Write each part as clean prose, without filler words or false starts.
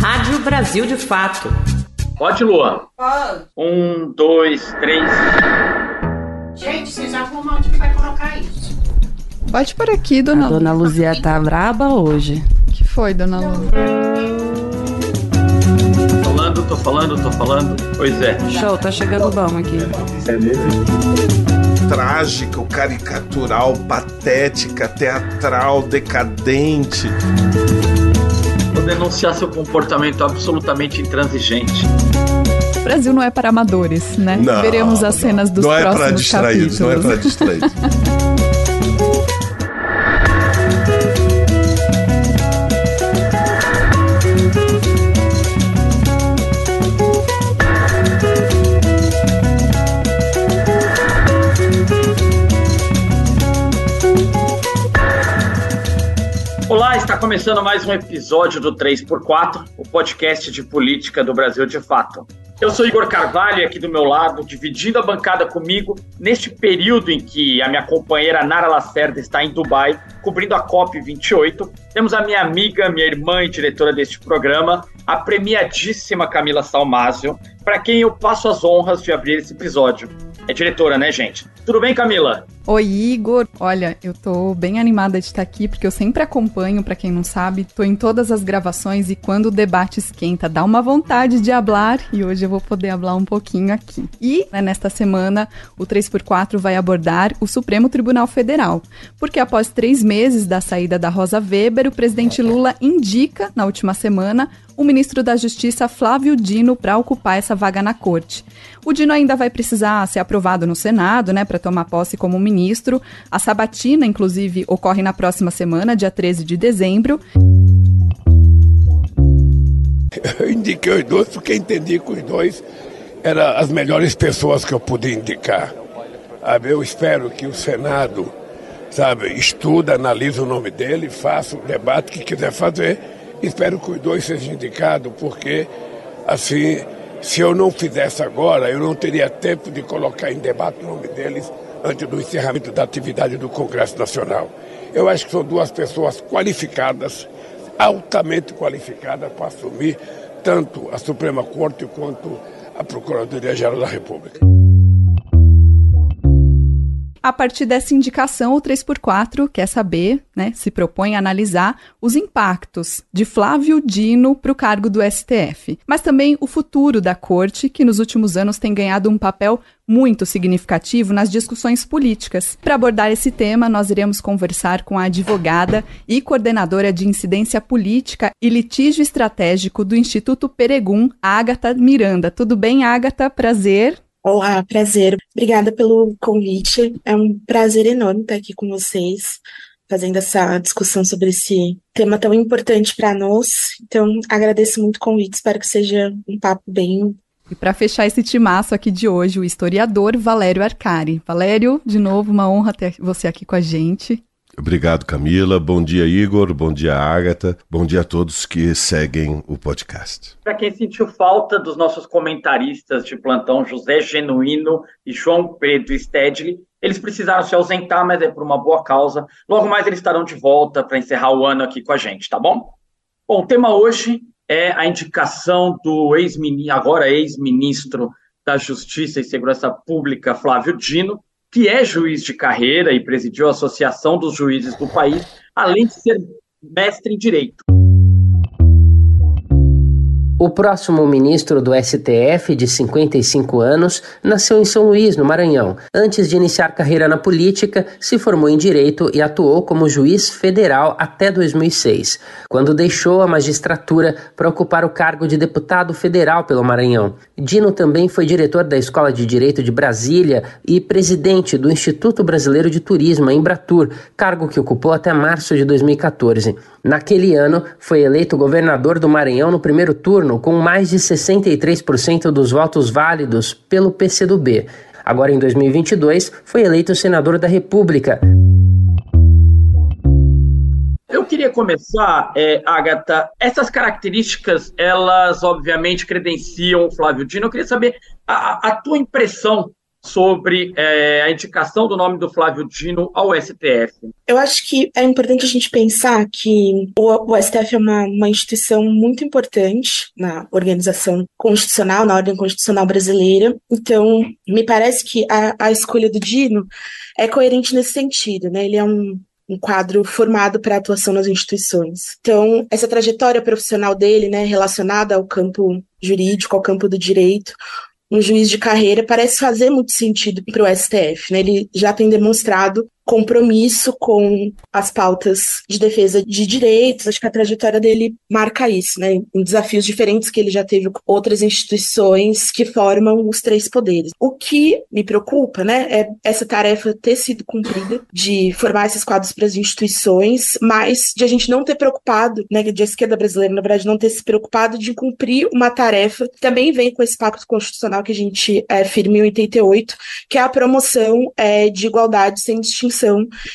Rádio Brasil de Fato. Pode, Luan? Pode. 1, 2, 3... Gente, vocês arrumam onde que vai colocar isso? Pode por aqui, dona Lua. Dona Luzia tá braba hoje. Que foi, dona Lua? Tô falando. Pois é. Show, tá chegando o bom aqui. É mesmo? Trágica, caricatural, patética, teatral, decadente. Vou denunciar seu comportamento absolutamente intransigente. O Brasil não é para amadores, né? Não, veremos as cenas dos próximos capítulos. Não é para distrair. Olá, está começando mais um episódio do 3x4, o podcast de política do Brasil de Fato. Eu sou Igor Carvalho e aqui do meu lado, dividindo a bancada comigo, neste período em que a minha companheira Nara Lacerda está em Dubai, cobrindo a COP28, temos a minha amiga, minha irmã e diretora deste programa, a premiadíssima Camila Salmazio, para quem eu passo as honras de abrir esse episódio. É diretora, né, gente? Tudo bem, Camila? Oi, Igor. Olha, eu tô bem animada de estar aqui, porque eu sempre acompanho, pra quem não sabe, tô em todas as gravações e quando o debate esquenta, dá uma vontade de hablar, e hoje eu vou poder hablar um pouquinho aqui. E, nesta semana, o 3x4 vai abordar o Supremo Tribunal Federal, porque após 3 meses da saída da Rosa Weber, o presidente Lula indica, na última semana, o ministro da Justiça, Flávio Dino, para ocupar essa vaga na corte. O Dino ainda vai precisar ser aprovado no Senado, né, para tomar posse como ministro. A sabatina, inclusive, ocorre na próxima semana, dia 13 de dezembro. Eu indiquei os dois porque entendi que os dois eram as melhores pessoas que eu podia indicar. Eu espero que o Senado, estuda, analise o nome dele, faça o debate que quiser fazer. Espero que os dois sejam indicados, porque, assim, se eu não fizesse agora, eu não teria tempo de colocar em debate o nome deles antes do encerramento da atividade do Congresso Nacional. Eu acho que são duas pessoas qualificadas, altamente qualificadas, para assumir tanto a Suprema Corte quanto a Procuradoria-Geral da República. A partir dessa indicação, o 3x4 quer saber, né, se propõe a analisar os impactos de Flávio Dino para o cargo do STF, mas também o futuro da corte, que nos últimos anos tem ganhado um papel muito significativo nas discussões políticas. Para abordar esse tema, nós iremos conversar com a advogada e coordenadora de incidência política e litígio estratégico do Instituto Peregum, Ágatha Miranda. Tudo bem, Ágatha? Prazer. Olá, prazer. Obrigada pelo convite. É um prazer enorme estar aqui com vocês, fazendo essa discussão sobre esse tema tão importante para nós. Então, agradeço muito o convite, espero que seja um papo bem... E para fechar esse timaço aqui de hoje, o historiador Valério Arcary. Valério, de novo, uma honra ter você aqui com a gente. Obrigado, Camila. Bom dia, Igor. Bom dia, Ágatha. Bom dia a todos que seguem o podcast. Para quem sentiu falta dos nossos comentaristas de plantão, José Genuíno e João Pedro Stedley, eles precisaram se ausentar, mas é por uma boa causa. Logo mais eles estarão de volta para encerrar o ano aqui com a gente, tá bom? Bom, o tema hoje é a indicação do ex-ministro da Justiça e Segurança Pública, Flávio Dino, que é juiz de carreira e presidiu a Associação dos Juízes do país, além de ser mestre em Direito. O próximo ministro do STF, de 55 anos, nasceu em São Luís, no Maranhão. Antes de iniciar carreira na política, se formou em Direito e atuou como juiz federal até 2006, quando deixou a magistratura para ocupar o cargo de deputado federal pelo Maranhão. Dino também foi diretor da Escola de Direito de Brasília e presidente do Instituto Brasileiro de Turismo, a Embratur, cargo que ocupou até março de 2014. Naquele ano, foi eleito governador do Maranhão no primeiro turno, com mais de 63% dos votos válidos pelo PCdoB. Agora, em 2022, foi eleito senador da República. Eu queria começar, Ágatha, essas características, elas obviamente credenciam o Flávio Dino. Eu queria saber a tua impressão sobre a indicação do nome do Flávio Dino ao STF? Eu acho que é importante a gente pensar que o STF é uma instituição muito importante na organização constitucional, na ordem constitucional brasileira. Então, me parece que a escolha do Dino é coerente nesse sentido, né? Ele é um quadro formado para atuação nas instituições. Então, essa trajetória profissional dele, né, relacionada ao campo jurídico, ao campo do direito, um juiz de carreira, parece fazer muito sentido para o STF, né? Ele já tem demonstrado compromisso com as pautas de defesa de direitos. Acho que a trajetória dele marca isso, né? Em desafios diferentes que ele já teve com outras instituições que formam os três poderes. O que me preocupa, né, é essa tarefa ter sido cumprida, de formar esses quadros para as instituições, mas de a gente não ter preocupado, né, de a esquerda brasileira, na verdade, não ter se preocupado de cumprir uma tarefa que também vem com esse pacto constitucional que a gente firma em 88, que é a promoção de igualdade sem distinção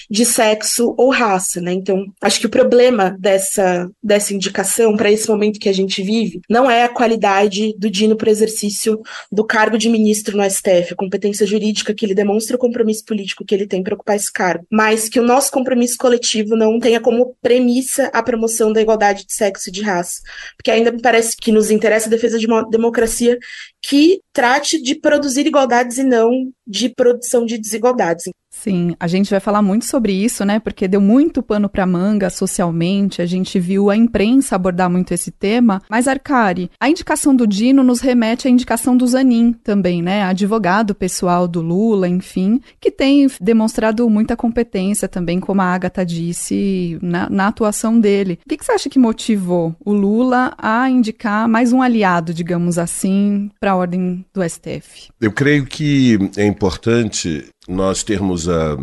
de sexo ou raça, né? Então, acho que o problema dessa indicação para esse momento que a gente vive não é a qualidade do Dino para o exercício do cargo de ministro no STF, a competência jurídica que ele demonstra, o compromisso político que ele tem para ocupar esse cargo, mas que o nosso compromisso coletivo não tenha como premissa a promoção da igualdade de sexo e de raça, porque ainda me parece que nos interessa a defesa de uma democracia que trate de produzir igualdades e não de produção de desigualdades. Sim, a gente vai falar muito sobre isso, né? Porque deu muito pano para manga socialmente, a gente viu a imprensa abordar muito esse tema. Mas, Arcary, a indicação do Dino nos remete à indicação do Zanin também, né? Advogado pessoal do Lula, enfim, que tem demonstrado muita competência também, como a Ágatha disse, na atuação dele. O que você acha que motivou o Lula a indicar mais um aliado, digamos assim, para a ordem do STF? Eu creio que é importante nós termos a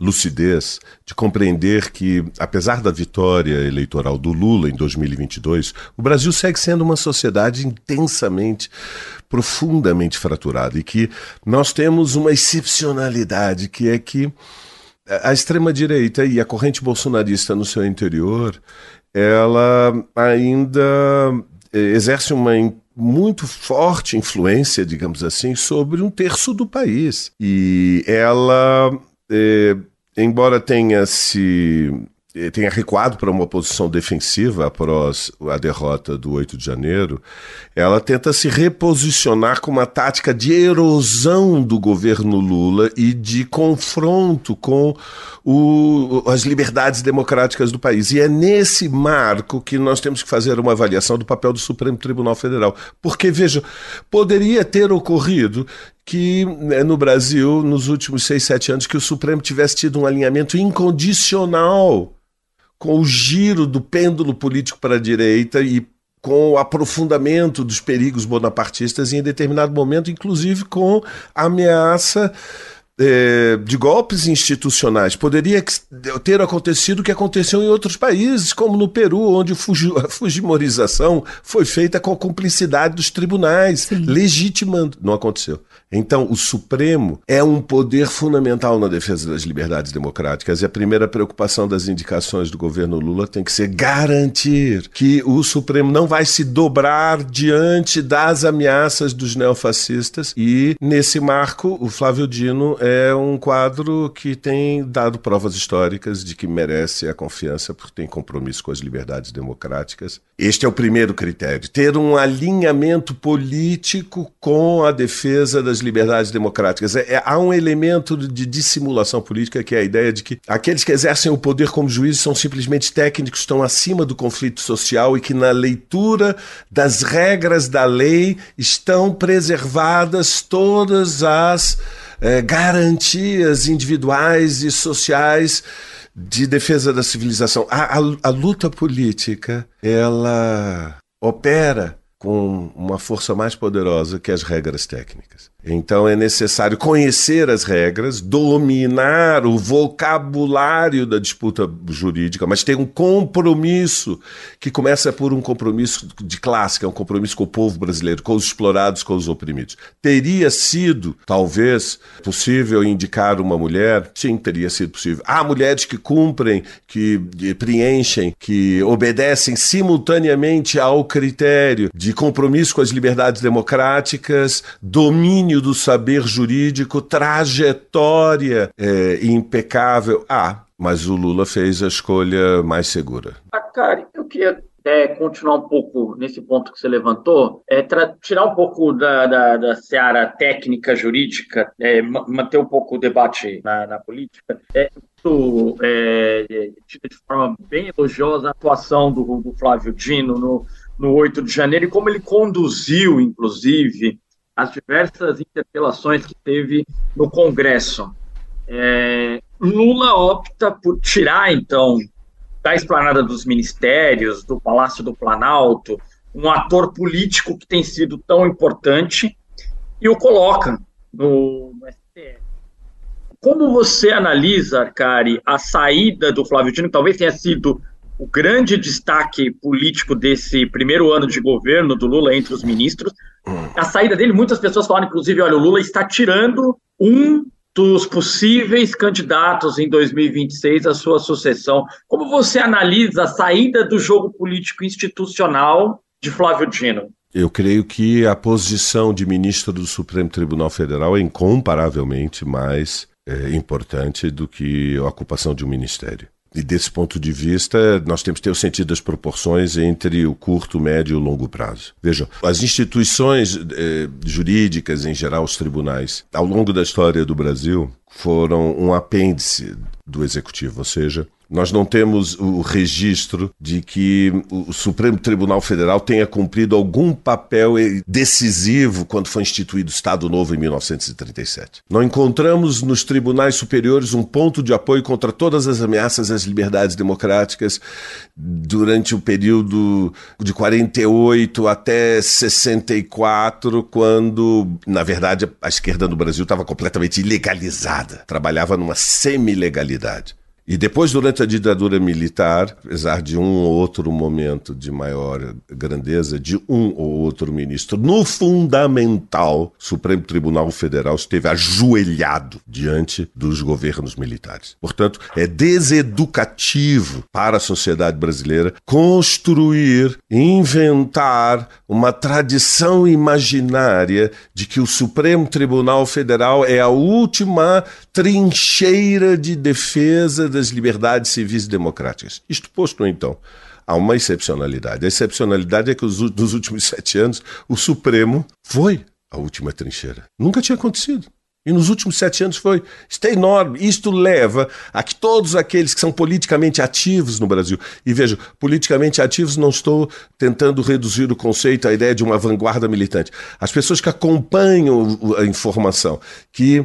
lucidez de compreender que, apesar da vitória eleitoral do Lula em 2022, o Brasil segue sendo uma sociedade intensamente, profundamente fraturada e que nós temos uma excepcionalidade, que é que a extrema-direita e a corrente bolsonarista no seu interior, ela ainda exerce uma muito forte influência, digamos assim, sobre um terço do país. E ela, embora tenha recuado para uma posição defensiva após a derrota do 8 de janeiro, ela tenta se reposicionar com uma tática de erosão do governo Lula e de confronto com as liberdades democráticas do país. E é nesse marco que nós temos que fazer uma avaliação do papel do Supremo Tribunal Federal. Porque, veja, poderia ter ocorrido que no Brasil, nos últimos 6-7 anos, que o Supremo tivesse tido um alinhamento incondicional com o giro do pêndulo político para a direita e com o aprofundamento dos perigos bonapartistas e, em determinado momento, inclusive com a ameaça de golpes institucionais. Poderia ter acontecido o que aconteceu em outros países, como no Peru, onde a fujimorização foi feita com a cumplicidade dos tribunais, legitimando. Não aconteceu. Então, o Supremo é um poder fundamental na defesa das liberdades democráticas e a primeira preocupação das indicações do governo Lula tem que ser garantir que o Supremo não vai se dobrar diante das ameaças dos neofascistas e, nesse marco, o Flávio Dino é um quadro que tem dado provas históricas de que merece a confiança porque tem compromisso com as liberdades democráticas. Este é o primeiro critério, ter um alinhamento político com a defesa das liberdades democráticas. Há um elemento de dissimulação política, que é a ideia de que aqueles que exercem o poder como juízes são simplesmente técnicos, estão acima do conflito social e que na leitura das regras da lei estão preservadas todas as garantias individuais e sociais de defesa da civilização. A luta política, ela opera com uma força mais poderosa que as regras técnicas. Então é necessário conhecer as regras, dominar o vocabulário da disputa jurídica, mas ter um compromisso que começa por um compromisso de classe, que é um compromisso com o povo brasileiro, com os explorados, com os oprimidos. Teria sido, talvez, possível indicar uma mulher? Sim, teria sido possível. Há mulheres que cumprem, que preenchem, que obedecem simultaneamente ao critério de de compromisso com as liberdades democráticas, domínio do saber jurídico, trajetória impecável. Ah, mas o Lula fez a escolha mais segura. Arcary, eu queria continuar um pouco nesse ponto que você levantou, tirar um pouco da seara técnica, jurídica, manter um pouco o debate na política. Tira de forma bem elogiosa a atuação do Flávio Dino no 8 de janeiro e como ele conduziu, inclusive, as diversas interpelações que teve no Congresso. Lula opta por tirar, então, da esplanada dos ministérios, do Palácio do Planalto, um ator político que tem sido tão importante, e o coloca no STF. Como você analisa, Arcary, a saída do Flávio Dino, que talvez tenha sido o grande destaque político desse primeiro ano de governo do Lula entre os ministros? A saída dele, muitas pessoas falaram, inclusive, olha, o Lula está tirando um dos possíveis candidatos em 2026 à sua sucessão. Como você analisa a saída do jogo político institucional de Flávio Dino? Eu creio que a posição de ministro do Supremo Tribunal Federal é incomparavelmente mais importante do que a ocupação de um ministério. E desse ponto de vista, nós temos que ter o sentido das proporções entre o curto, médio e o longo prazo. Vejam, as instituições jurídicas, em geral os tribunais, ao longo da história do Brasil, foram um apêndice do executivo, ou seja, nós não temos o registro de que o Supremo Tribunal Federal tenha cumprido algum papel decisivo quando foi instituído o Estado Novo em 1937. Não encontramos nos tribunais superiores um ponto de apoio contra todas as ameaças às liberdades democráticas durante o período de 48 até 64, quando, na verdade, a esquerda no Brasil estava completamente ilegalizada, trabalhava numa semi-legalidade. E depois, durante a ditadura militar, apesar de um ou outro momento de maior grandeza, de um ou outro ministro, no fundamental, o Supremo Tribunal Federal esteve ajoelhado diante dos governos militares. Portanto, é deseducativo para a sociedade brasileira construir, inventar uma tradição imaginária de que o Supremo Tribunal Federal é a última trincheira de defesa das liberdades civis e democráticas. Isto posto, então, há uma excepcionalidade. A excepcionalidade é que nos últimos 7 anos o Supremo foi a última trincheira. Nunca tinha acontecido. E nos últimos 7 anos foi. Isto é enorme. Isto leva a que todos aqueles que são politicamente ativos no Brasil, e vejo, politicamente ativos não estou tentando reduzir o conceito, a ideia de uma vanguarda militante. As pessoas que acompanham a informação, que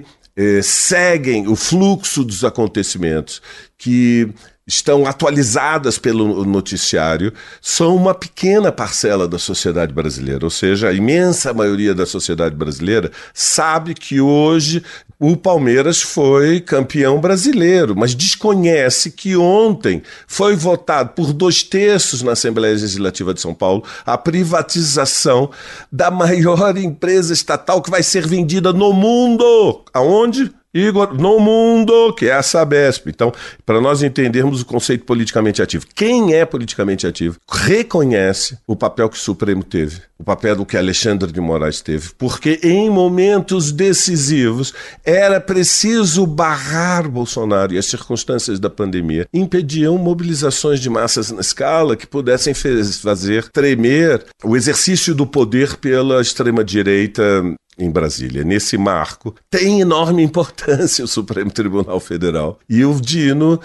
seguem o fluxo dos acontecimentos, que estão atualizadas pelo noticiário, são uma pequena parcela da sociedade brasileira. Ou seja, a imensa maioria da sociedade brasileira sabe que hoje o Palmeiras foi campeão brasileiro, mas desconhece que ontem foi votado por 2/3 na Assembleia Legislativa de São Paulo a privatização da maior empresa estatal que vai ser vendida no mundo. Aonde? Igor, no mundo, que é a Sabesp. Então, para nós entendermos o conceito politicamente ativo, quem é politicamente ativo reconhece o papel que o Supremo teve, o papel do que Alexandre de Moraes teve, porque em momentos decisivos era preciso barrar Bolsonaro, e as circunstâncias da pandemia impediam mobilizações de massas na escala que pudessem fazer tremer o exercício do poder pela extrema-direita em Brasília. Nesse marco, tem enorme importância o Supremo Tribunal Federal. E o Dino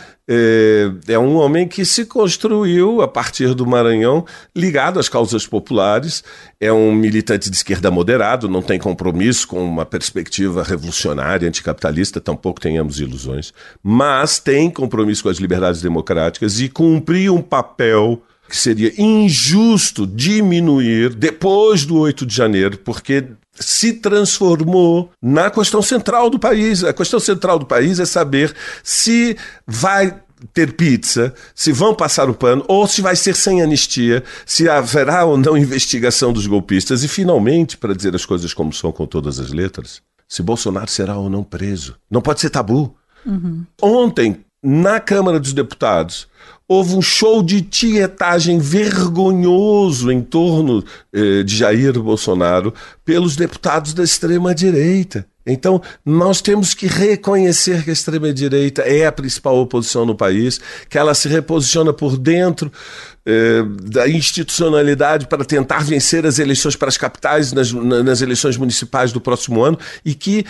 é um homem que se construiu a partir do Maranhão, ligado às causas populares, é um militante de esquerda moderado, não tem compromisso com uma perspectiva revolucionária, anticapitalista, tampouco tenhamos ilusões, mas tem compromisso com as liberdades democráticas e cumpriu um papel que seria injusto diminuir depois do 8 de janeiro, porque se transformou na questão central do país. A questão central do país é saber se vai ter pizza, se vão passar o pano, ou se vai ser sem anistia, se haverá ou não investigação dos golpistas. E, finalmente, para dizer as coisas como são com todas as letras, se Bolsonaro será ou não preso. Não pode ser tabu. Ontem, na Câmara dos Deputados, Houve um show de tietagem vergonhoso em torno de Jair Bolsonaro pelos deputados da extrema-direita. Então, nós temos que reconhecer que a extrema-direita é a principal oposição no país, que ela se reposiciona por dentro da institucionalidade para tentar vencer as eleições para as capitais nas eleições municipais do próximo ano e que,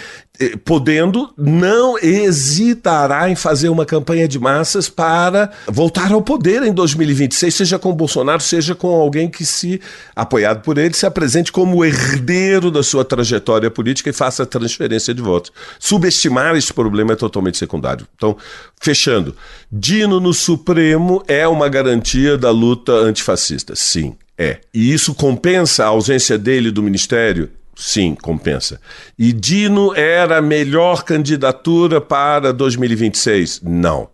podendo, não hesitará em fazer uma campanha de massas para voltar ao poder em 2026, seja com Bolsonaro, seja com alguém que, se apoiado por ele, se apresente como herdeiro da sua trajetória política e faça a transferência de votos. Subestimar esse problema é totalmente secundário. Então, fechando, Dino no Supremo é uma garantia da luta antifascista? Sim, é. E isso compensa a ausência dele do ministério? Sim, compensa. E Dino era a melhor candidatura para 2026? Não.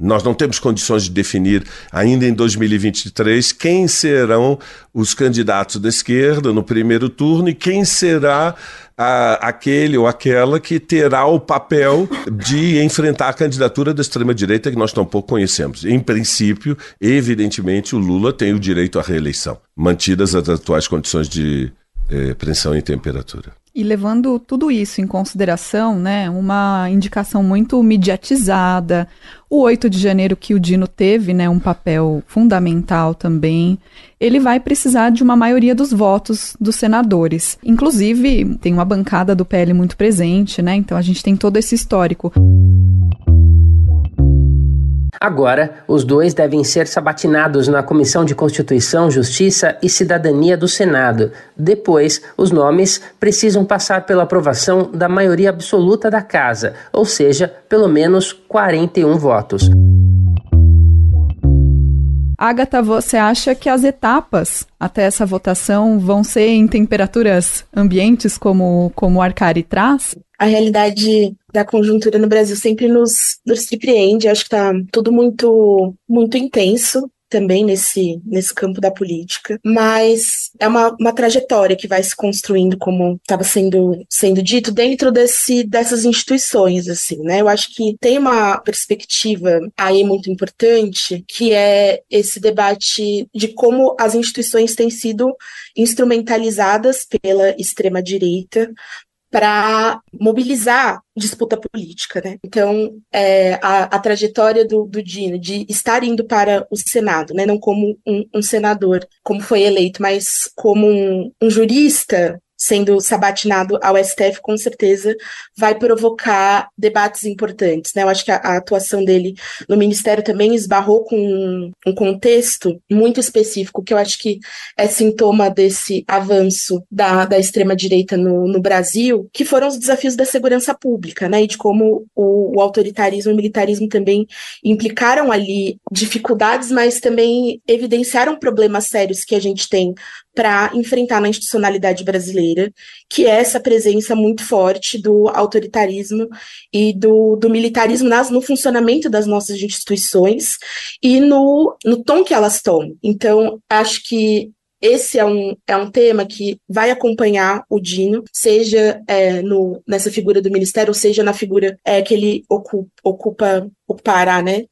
Nós não temos condições de definir ainda em 2023 quem serão os candidatos da esquerda no primeiro turno e quem será aquele ou aquela que terá o papel de enfrentar a candidatura da extrema-direita, que nós tampouco conhecemos. Em princípio, evidentemente, o Lula tem o direito à reeleição, mantidas as atuais condições de pressão e temperatura. E levando tudo isso em consideração, né, uma indicação muito mediatizada, o 8 de janeiro que o Dino teve, né, um papel fundamental também, ele vai precisar de uma maioria dos votos dos senadores. Inclusive, tem uma bancada do PL muito presente, né, então a gente tem todo esse histórico. Agora, os dois devem ser sabatinados na Comissão de Constituição, Justiça e Cidadania do Senado. Depois, os nomes precisam passar pela aprovação da maioria absoluta da Casa, ou seja, pelo menos 41 votos. Ágatha, você acha que as etapas até essa votação vão ser em temperaturas ambientes, como o Arcary traz? A realidade da conjuntura no Brasil sempre nos surpreende. Acho que está tudo muito, muito intenso também nesse campo da política. Mas é uma trajetória que vai se construindo, como estava sendo dito, dentro dessas instituições, assim, né? Eu acho que tem uma perspectiva aí muito importante, que é esse debate de como as instituições têm sido instrumentalizadas pela extrema-direita para mobilizar disputa política, né? Então, a trajetória do Dino de estar indo para o Senado, né? Não como um senador, como foi eleito, mas como um jurista sendo sabatinado ao STF, com certeza vai provocar debates importantes, né? Eu acho que a atuação dele no Ministério também esbarrou com um contexto muito específico, que eu acho que é sintoma desse avanço da extrema-direita no Brasil, que foram os desafios da segurança pública, né? E de como o autoritarismo e o militarismo também implicaram ali dificuldades, mas também evidenciaram problemas sérios que a gente tem para enfrentar na institucionalidade brasileira, que é essa presença muito forte do autoritarismo e do militarismo no funcionamento das nossas instituições e no tom que elas tomam. Então, acho que esse é um tema que vai acompanhar o Dino, seja nessa figura do Ministério, ou seja na figura que ele ocupa o Pará, né,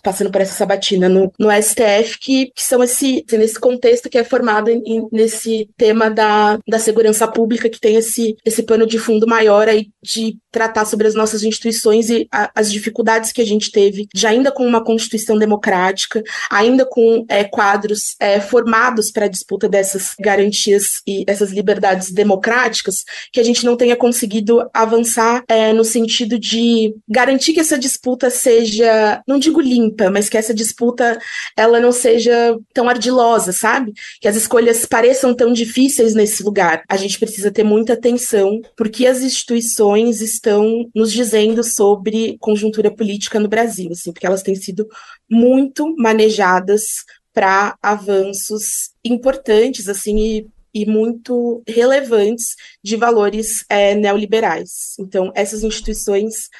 passando por essa sabatina no STF, que são nesse contexto que é formado nesse tema da segurança pública, que tem esse pano de fundo maior aí de tratar sobre as nossas instituições e as dificuldades que a gente teve, já ainda com uma Constituição democrática, ainda com quadros formados para a disputa dessas garantias e essas liberdades democráticas, que a gente não tenha conseguido avançar no sentido de garantir que essa disputa seja, não digo limpa, mas que essa disputa ela não seja tão ardilosa, sabe? Que as escolhas pareçam tão difíceis nesse lugar. A gente precisa ter muita atenção porque as instituições estão nos dizendo sobre conjuntura política no Brasil, assim, porque elas têm sido muito manejadas para avanços importantes, assim, e muito relevantes de valores neoliberais. Então, essas instituições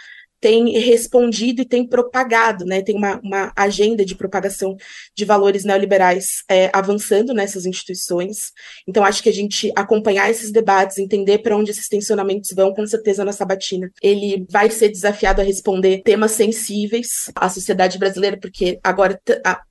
tem respondido e tem propagado, né? Tem uma agenda de propagação de valores neoliberais avançando nessas instituições. Então, acho que a gente acompanhar esses debates, entender para onde esses tensionamentos vão, com certeza na sabatina ele vai ser desafiado a responder temas sensíveis à sociedade brasileira, porque agora,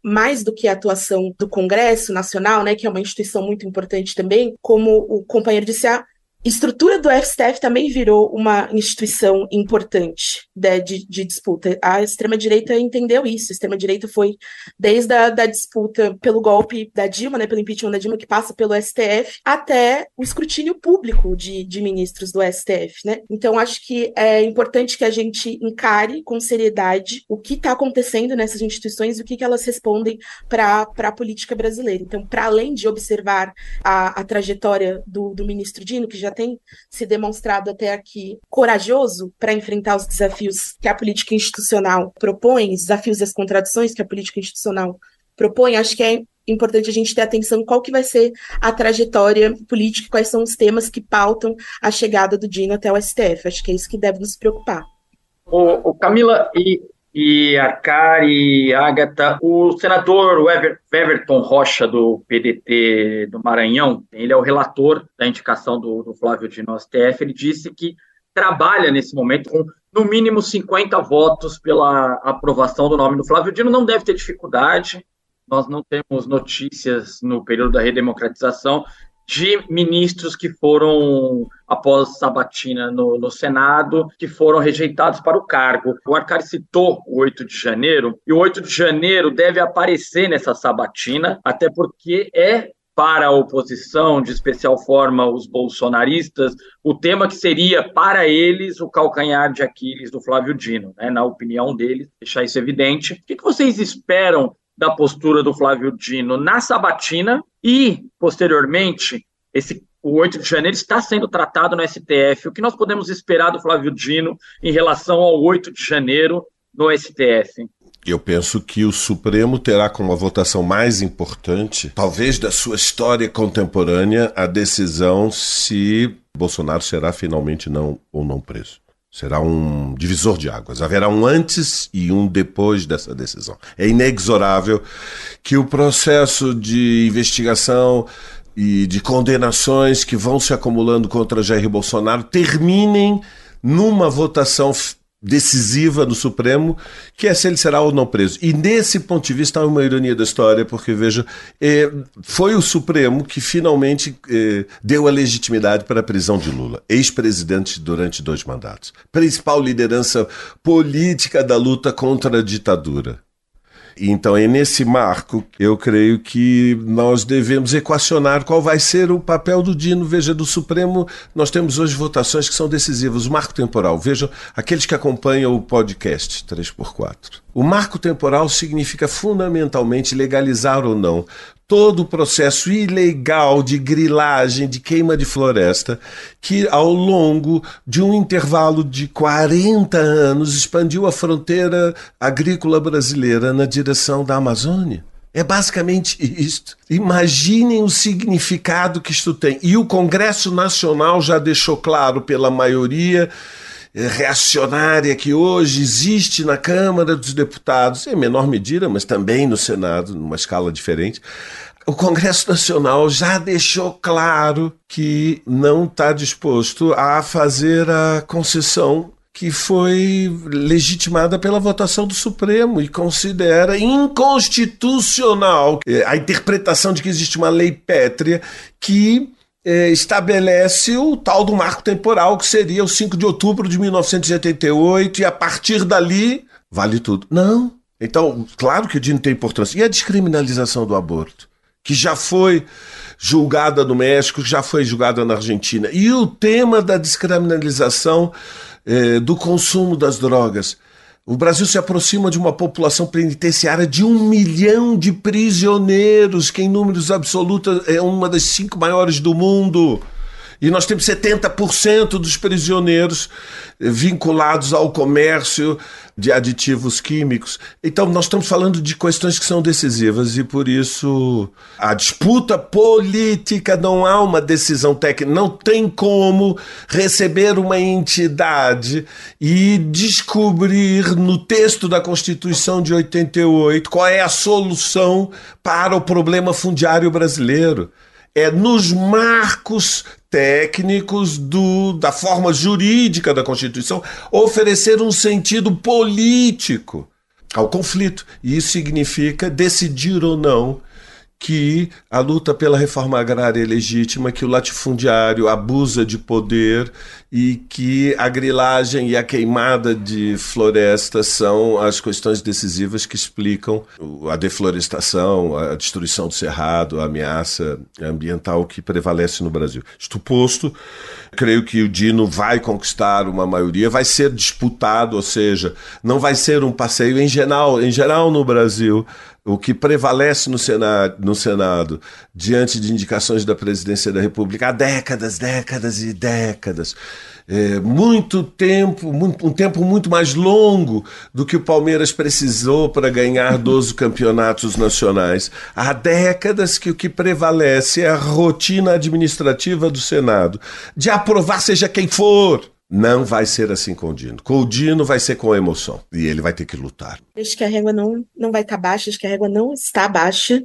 mais do que a atuação do Congresso Nacional, né, que é uma instituição muito importante também, como o companheiro disse, a estrutura do STF também virou uma instituição importante de disputa. A extrema-direita entendeu isso. A extrema-direita foi desde a disputa pelo golpe da Dilma, né, pelo impeachment da Dilma, que passa pelo STF, até o escrutínio público de ministros do STF, né? Então, acho que é importante que a gente encare com seriedade o que está acontecendo nessas instituições e o que elas respondem para a política brasileira. Então, para além de observar a trajetória do ministro Dino, que já tem se demonstrado até aqui corajoso para enfrentar os desafios que a política institucional propõe, os desafios e as contradições que a política institucional propõe, acho que é importante a gente ter atenção qual que vai ser a trajetória política, quais são os temas que pautam a chegada do Dino até o STF. Acho que é isso que deve nos preocupar. Camila e Arcary, Ágatha, o senador Everton Rocha, do PDT do Maranhão, ele é o relator da indicação do Flávio Dino ao STF. Ele disse que trabalha nesse momento com no mínimo 50 votos pela aprovação do nome do Flávio Dino. Não deve ter dificuldade, nós não temos notícias no período da redemocratização de ministros que foram, após sabatina no Senado, que foram rejeitados para o cargo. O Arcary citou o 8 de janeiro, e o 8 de janeiro deve aparecer nessa sabatina, até porque é para a oposição, de especial forma os bolsonaristas, o tema que seria, para eles, o calcanhar de Aquiles do Flávio Dino, né? Na opinião deles, deixar isso evidente. O que vocês esperam da postura do Flávio Dino na sabatina e, posteriormente, o 8 de janeiro está sendo tratado no STF? O que nós podemos esperar do Flávio Dino em relação ao 8 de janeiro no STF? Eu penso que o Supremo terá como a votação mais importante, talvez da sua história contemporânea, a decisão se Bolsonaro será finalmente não ou não preso. Será um divisor de águas. Haverá um antes e um depois dessa decisão. É inexorável que o processo de investigação e de condenações que vão se acumulando contra Jair Bolsonaro terminem numa votação decisiva do Supremo, que é se ele será ou não preso. E nesse ponto de vista há uma ironia da história, porque veja, foi o Supremo que finalmente deu a legitimidade para a prisão de Lula, ex-presidente durante 2 mandatos, principal liderança política da luta contra a ditadura. Então é nesse marco, eu creio que nós devemos equacionar qual vai ser o papel do Dino. Veja, do Supremo, nós temos hoje votações que são decisivas. O marco temporal, vejam, aqueles que acompanham o podcast 3x4. O marco temporal significa fundamentalmente legalizar ou não todo o processo ilegal de grilagem, de queima de floresta, que ao longo de um intervalo de 40 anos expandiu a fronteira agrícola brasileira na direção da Amazônia. É basicamente isto. Imaginem o significado que isto tem. E o Congresso Nacional já deixou claro pela maioria reacionária que hoje existe na Câmara dos Deputados, em menor medida, mas também no Senado, numa escala diferente. O Congresso Nacional já deixou claro que não está disposto a fazer a concessão que foi legitimada pela votação do Supremo e considera inconstitucional a interpretação de que existe uma lei pétrea que estabelece o tal do marco temporal, que seria o 5 de outubro de 1988, e a partir dali vale tudo. Não. Então, claro que o Dino tem importância. E a descriminalização do aborto, que já foi julgada no México, já foi julgada na Argentina. E o tema da descriminalização do consumo das drogas. O Brasil se aproxima de uma população penitenciária de 1 milhão de prisioneiros, que em números absolutos é uma das 5 maiores do mundo. E nós temos 70% dos prisioneiros vinculados ao comércio de aditivos químicos. Então, nós estamos falando de questões que são decisivas e, por isso, a disputa política, não há uma decisão técnica, não tem como receber uma entidade e descobrir no texto da Constituição de 88 qual é a solução para o problema fundiário brasileiro. É nos marcos técnicos da forma jurídica da Constituição oferecer um sentido político ao conflito. E isso significa decidir ou não que a luta pela reforma agrária é legítima, que o latifundiário abusa de poder e que a grilagem e a queimada de florestas são as questões decisivas que explicam a deflorestação, a destruição do cerrado, a ameaça ambiental que prevalece no Brasil. Isto posto, creio que o Dino vai conquistar uma maioria, vai ser disputado, ou seja, não vai ser um passeio. Em geral no Brasil, o que prevalece no Senado, diante de indicações da presidência da República há décadas, um tempo muito mais longo do que o Palmeiras precisou para ganhar 12 campeonatos nacionais. Há décadas que o que prevalece é a rotina administrativa do Senado, de aprovar seja quem for. Não vai ser assim com o Dino. Com o Dino vai ser com emoção. E ele vai ter que lutar. Acho que a régua não vai estar baixa. Acho que a régua não está baixa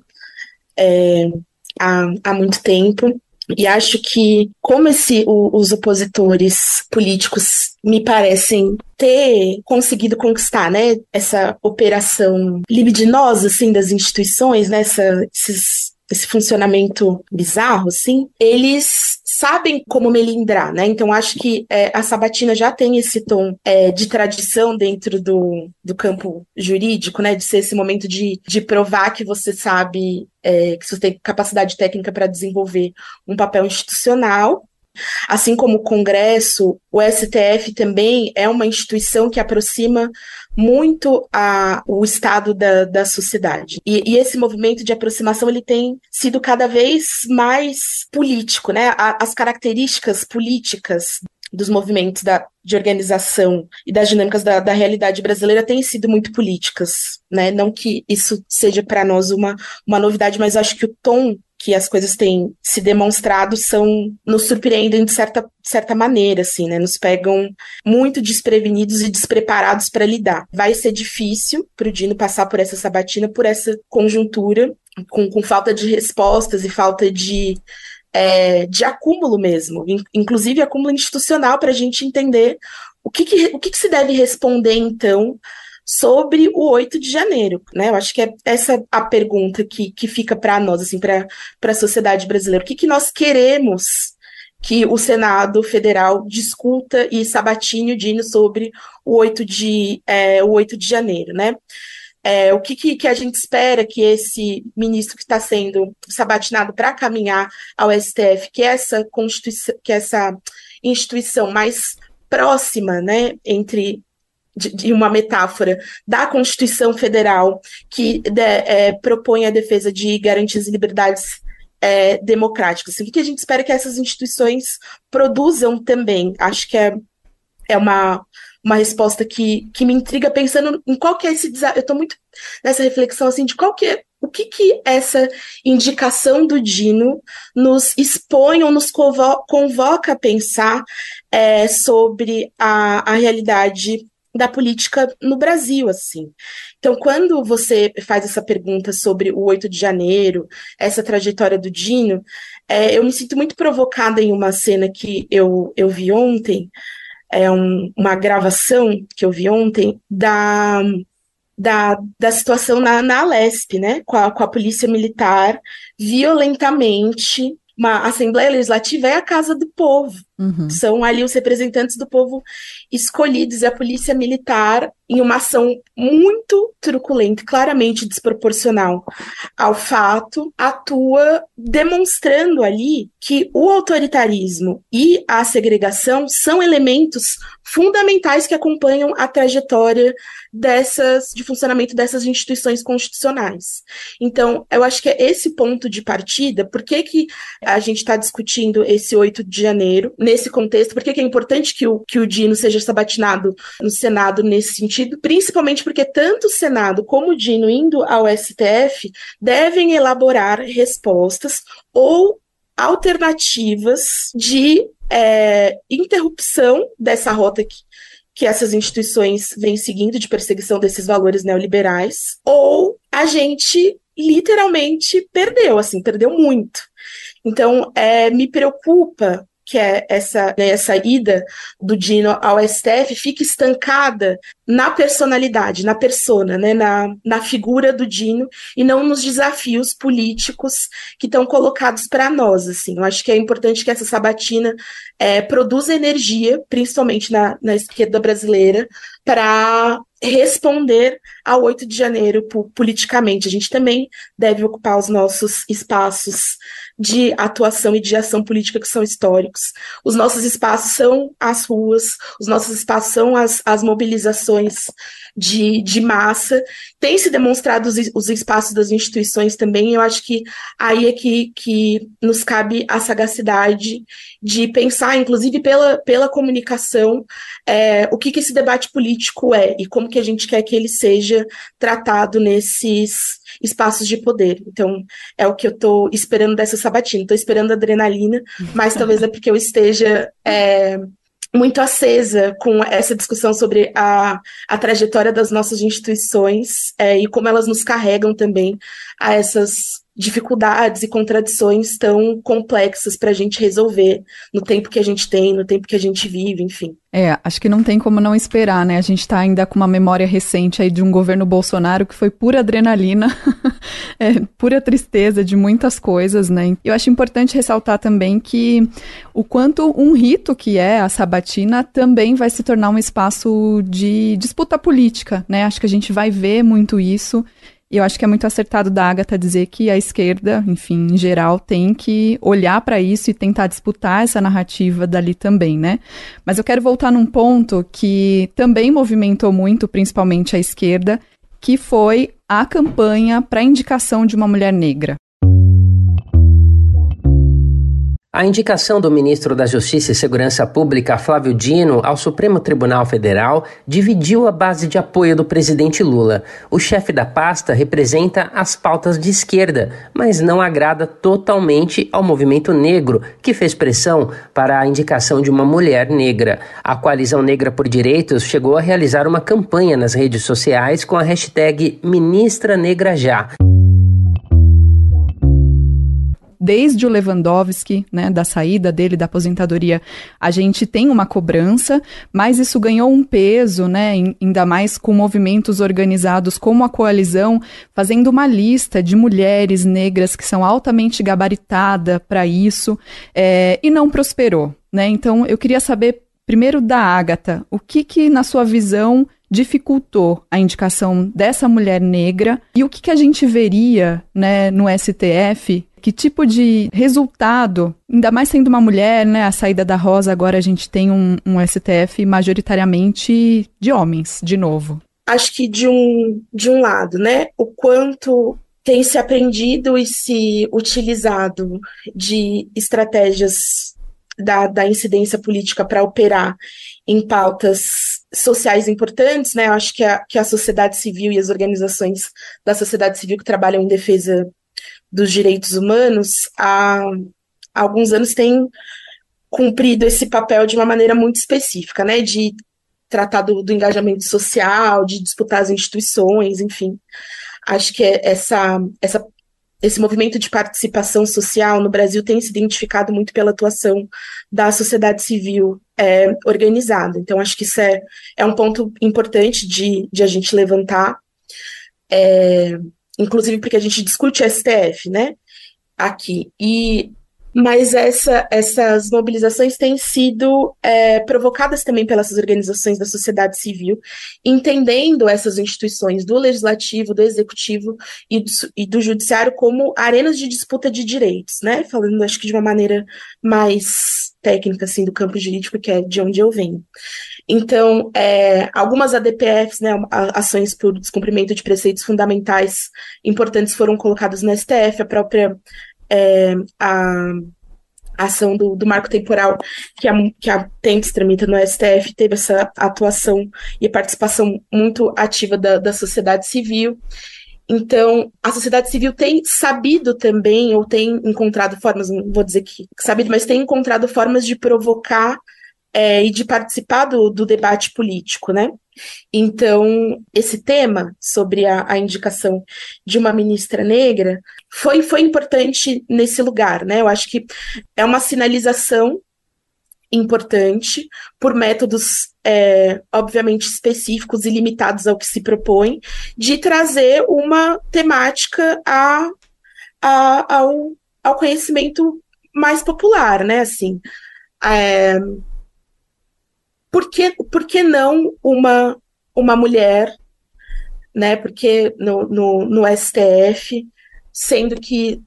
há muito tempo. E acho que, como os opositores políticos me parecem ter conseguido conquistar, né, essa operação libidinosa assim, das instituições, né, esse funcionamento bizarro, assim, eles sabem como melindrar, né? Então, acho que a sabatina já tem esse tom de tradição dentro do campo jurídico, né? De ser esse momento de provar que você sabe, que você tem capacidade técnica para desenvolver um papel institucional. Assim como o Congresso, o STF também é uma instituição que aproxima muito o estado da sociedade. E esse movimento de aproximação ele tem sido cada vez mais político, né? As características políticas dos movimentos de organização e das dinâmicas da realidade brasileira têm sido muito políticas, né? Não que isso seja para nós uma novidade, mas acho que o tom que as coisas têm se demonstrado nos surpreendem de certa maneira, assim, né? Nos pegam muito desprevenidos e despreparados para lidar. Vai ser difícil para o Dino passar por essa sabatina, por essa conjuntura, com falta de respostas e falta de acúmulo mesmo, inclusive acúmulo institucional, para a gente entender o que se deve responder, então, sobre o 8 de janeiro, né? Eu acho que é essa a pergunta que fica para nós, assim, para a sociedade brasileira. O que nós queremos que o Senado Federal discuta e sabatine o Dino sobre o 8 de janeiro, né? O que a gente espera que esse ministro que está sendo sabatinado para caminhar ao STF, que essa instituição mais próxima, né, entre de uma metáfora da Constituição Federal que propõe a defesa de garantias e liberdades democráticas. O que a gente espera que essas instituições produzam também? Acho que é uma resposta que me intriga, pensando em qual que é esse desafio. Eu estou muito nessa reflexão assim, de qual que é, o que essa indicação do Dino nos expõe ou nos convoca a pensar sobre a realidade da política no Brasil, assim. Então, quando você faz essa pergunta sobre o 8 de janeiro, essa trajetória do Dino, eu me sinto muito provocada em uma cena que eu vi ontem, uma gravação que eu vi ontem, da situação na Alesp, né? Com a polícia militar, violentamente. A Assembleia Legislativa é a casa do povo, uhum. São ali os representantes do povo escolhidos, e a polícia militar, em uma ação muito truculenta, claramente desproporcional ao fato, atua demonstrando ali que o autoritarismo e a segregação são elementos fundamentais que acompanham a trajetória de funcionamento dessas instituições constitucionais. Então, eu acho que é esse ponto de partida. Por que a gente está discutindo esse 8 de janeiro nesse contexto, porque é importante que o Dino seja sabatinado no Senado nesse sentido, principalmente porque tanto o Senado como o Dino indo ao STF devem elaborar respostas ou alternativas de interrupção dessa rota que essas instituições vêm seguindo de perseguição desses valores neoliberais, ou a gente literalmente perdeu muito. Então, me preocupa que essa ida do Dino ao STF fique estancada na personalidade, na persona, né? na figura do Dino, e não nos desafios políticos que estão colocados para nós. Assim. Eu acho que é importante que essa sabatina produza energia, principalmente na esquerda brasileira, para responder ao 8 de janeiro politicamente. A gente também deve ocupar os nossos espaços de atuação e de ação política que são históricos. Os nossos espaços são as ruas, os nossos espaços são as mobilizações de massa. Tem se demonstrado os espaços das instituições também. Eu acho que aí é que nos cabe a sagacidade de pensar, inclusive pela comunicação, o que esse debate político é e como que a gente quer que ele seja tratado nesses espaços de poder. Então, é o que eu estou esperando dessa sabatina. Estou esperando adrenalina, mas talvez é porque eu esteja muito acesa com essa discussão sobre a trajetória das nossas instituições e como elas nos carregam também a essas dificuldades e contradições tão complexas para a gente resolver no tempo que a gente tem, no tempo que a gente vive, enfim. Acho que não tem como não esperar, né? A gente está ainda com uma memória recente aí de um governo Bolsonaro que foi pura adrenalina, pura tristeza de muitas coisas, né? Eu acho importante ressaltar também que o quanto um rito que é a sabatina também vai se tornar um espaço de disputa política, né? Acho que a gente vai ver muito isso. E eu acho que é muito acertado da Ágatha dizer que a esquerda, enfim, em geral, tem que olhar para isso e tentar disputar essa narrativa dali também, né? Mas eu quero voltar num ponto que também movimentou muito, principalmente a esquerda, que foi a campanha para a indicação de uma mulher negra. A indicação do ministro da Justiça e Segurança Pública, Flávio Dino, ao Supremo Tribunal Federal dividiu a base de apoio do presidente Lula. O chefe da pasta representa as pautas de esquerda, mas não agrada totalmente ao movimento negro, que fez pressão para a indicação de uma mulher negra. A Coalizão Negra por Direitos chegou a realizar uma campanha nas redes sociais com a hashtag #MinistraNegraJá. Desde o Lewandowski, né, da saída dele, da aposentadoria, a gente tem uma cobrança, mas isso ganhou um peso, né, ainda mais com movimentos organizados como a Coalizão, fazendo uma lista de mulheres negras que são altamente gabaritadas para isso, e não prosperou, né? Então, eu queria saber, primeiro da Ágatha, o que na sua visão, dificultou a indicação dessa mulher negra e o que a gente veria, né, no STF? Que tipo de resultado, ainda mais sendo uma mulher, né, a saída da Rosa, agora a gente tem um STF majoritariamente de homens, de novo. Acho que de um lado, né, o quanto tem se aprendido e se utilizado de estratégias da incidência política para operar em pautas sociais importantes, né? Eu acho que a sociedade civil e as organizações da sociedade civil que trabalham em defesa dos direitos humanos há alguns anos têm cumprido esse papel de uma maneira muito específica, né? De tratar do engajamento social, de disputar as instituições, enfim. Acho que esse movimento de participação social no Brasil tem se identificado muito pela atuação da sociedade civil organizada. Então, acho que isso é um ponto importante de a gente levantar, inclusive porque a gente discute o STF, né, aqui. Mas essas mobilizações têm sido provocadas também pelas organizações da sociedade civil, entendendo essas instituições do legislativo, do executivo e do judiciário como arenas de disputa de direitos, né? Falando, acho que de uma maneira mais técnica, assim, do campo jurídico, que é de onde eu venho. Então, algumas ADPFs, né, ações por descumprimento de preceitos fundamentais importantes foram colocadas no STF, a própria ação do marco temporal que a Tempes tramita no STF, teve essa atuação e participação muito ativa da sociedade civil. Então, a sociedade civil tem sabido também, ou tem encontrado formas, não vou dizer que sabido, mas tem encontrado formas de provocar e de participar do debate político, né? Então, esse tema sobre a indicação de uma ministra negra foi importante nesse lugar, né? Eu acho que é uma sinalização importante por métodos obviamente específicos e limitados ao que se propõe, de trazer uma temática ao conhecimento mais popular, né? Assim, por que não uma mulher, né? Porque no STF, sendo que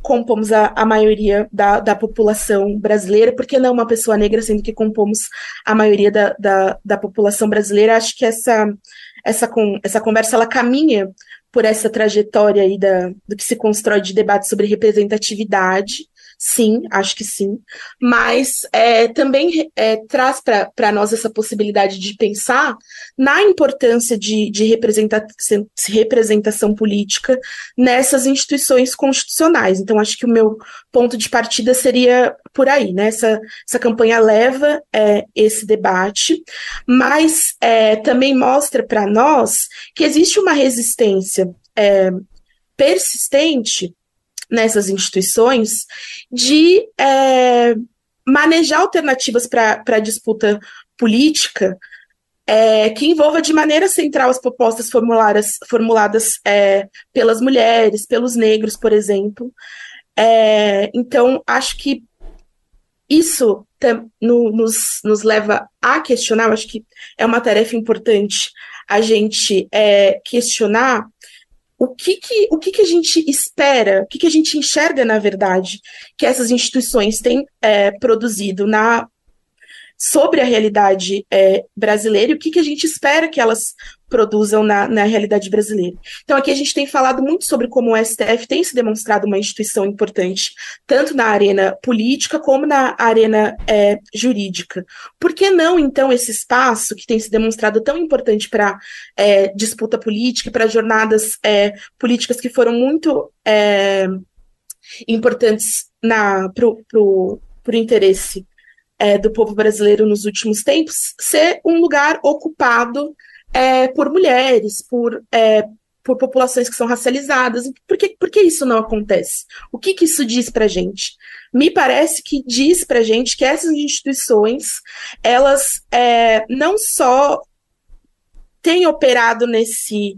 compomos a maioria da população brasileira, por que não uma pessoa negra, sendo que compomos a maioria da população brasileira? Acho que essa conversa, ela caminha por essa trajetória aí do que se constrói de debate sobre representatividade, sim, acho que sim, mas também traz para nós essa possibilidade de pensar na importância de representação política nessas instituições constitucionais. Então, acho que o meu ponto de partida seria por aí, né? Essa campanha leva esse debate, mas também mostra para nós que existe uma resistência persistente nessas instituições, de manejar alternativas para a disputa política que envolva de maneira central as propostas formuladas pelas mulheres, pelos negros, por exemplo. Então, acho que isso nos leva a questionar, acho que é uma tarefa importante a gente questionar o que a gente espera, o que a gente enxerga, na verdade, que essas instituições têm produzido sobre a realidade brasileira, e o que a gente espera que elas produzam na realidade brasileira. Então, aqui a gente tem falado muito sobre como o STF tem se demonstrado uma instituição importante, tanto na arena política como na arena jurídica. Por que não, então, esse espaço que tem se demonstrado tão importante para disputa política e para jornadas políticas que foram muito importantes pro interesse do povo brasileiro nos últimos tempos, ser um lugar ocupado por mulheres, por populações que são racializadas? Por que isso não acontece? O que isso diz para a gente? Me parece que diz para a gente que essas instituições, elas não só têm operado nesse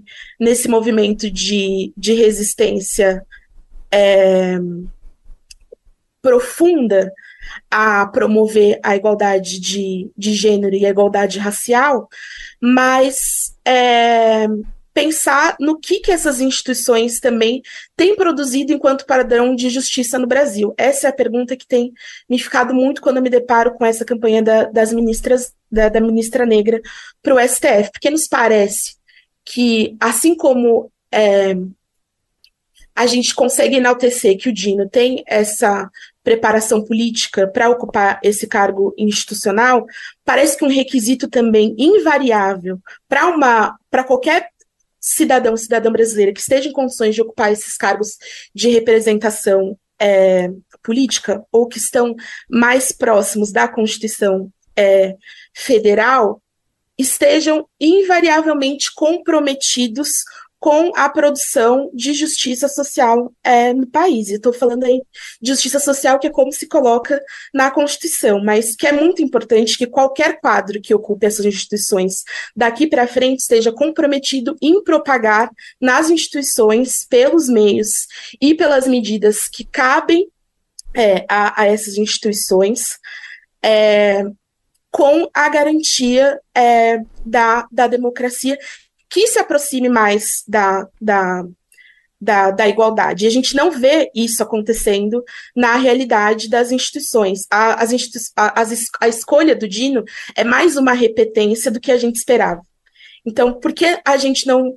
movimento de resistência profunda a promover a igualdade de gênero e a igualdade racial, mas pensar no que essas instituições também têm produzido enquanto padrão de justiça no Brasil. Essa é a pergunta que tem me ficado muito quando eu me deparo com essa campanha da ministra negra para o STF, porque nos parece que, assim como a gente consegue enaltecer que o Dino tem essa preparação política para ocupar esse cargo institucional, parece que um requisito também invariável para qualquer cidadã brasileira que esteja em condições de ocupar esses cargos de representação política, ou que estão mais próximos da Constituição Federal, estejam invariavelmente comprometidos com a produção de justiça social no país. Estou falando aí de justiça social, que é como se coloca na Constituição, mas que é muito importante que qualquer quadro que ocupe essas instituições daqui para frente esteja comprometido em propagar nas instituições, pelos meios e pelas medidas que cabem a essas instituições, com a garantia da democracia, que se aproxime mais da igualdade. E a gente não vê isso acontecendo na realidade das instituições. A escolha do Dino é mais uma repetência do que a gente esperava. Então, por que a gente não...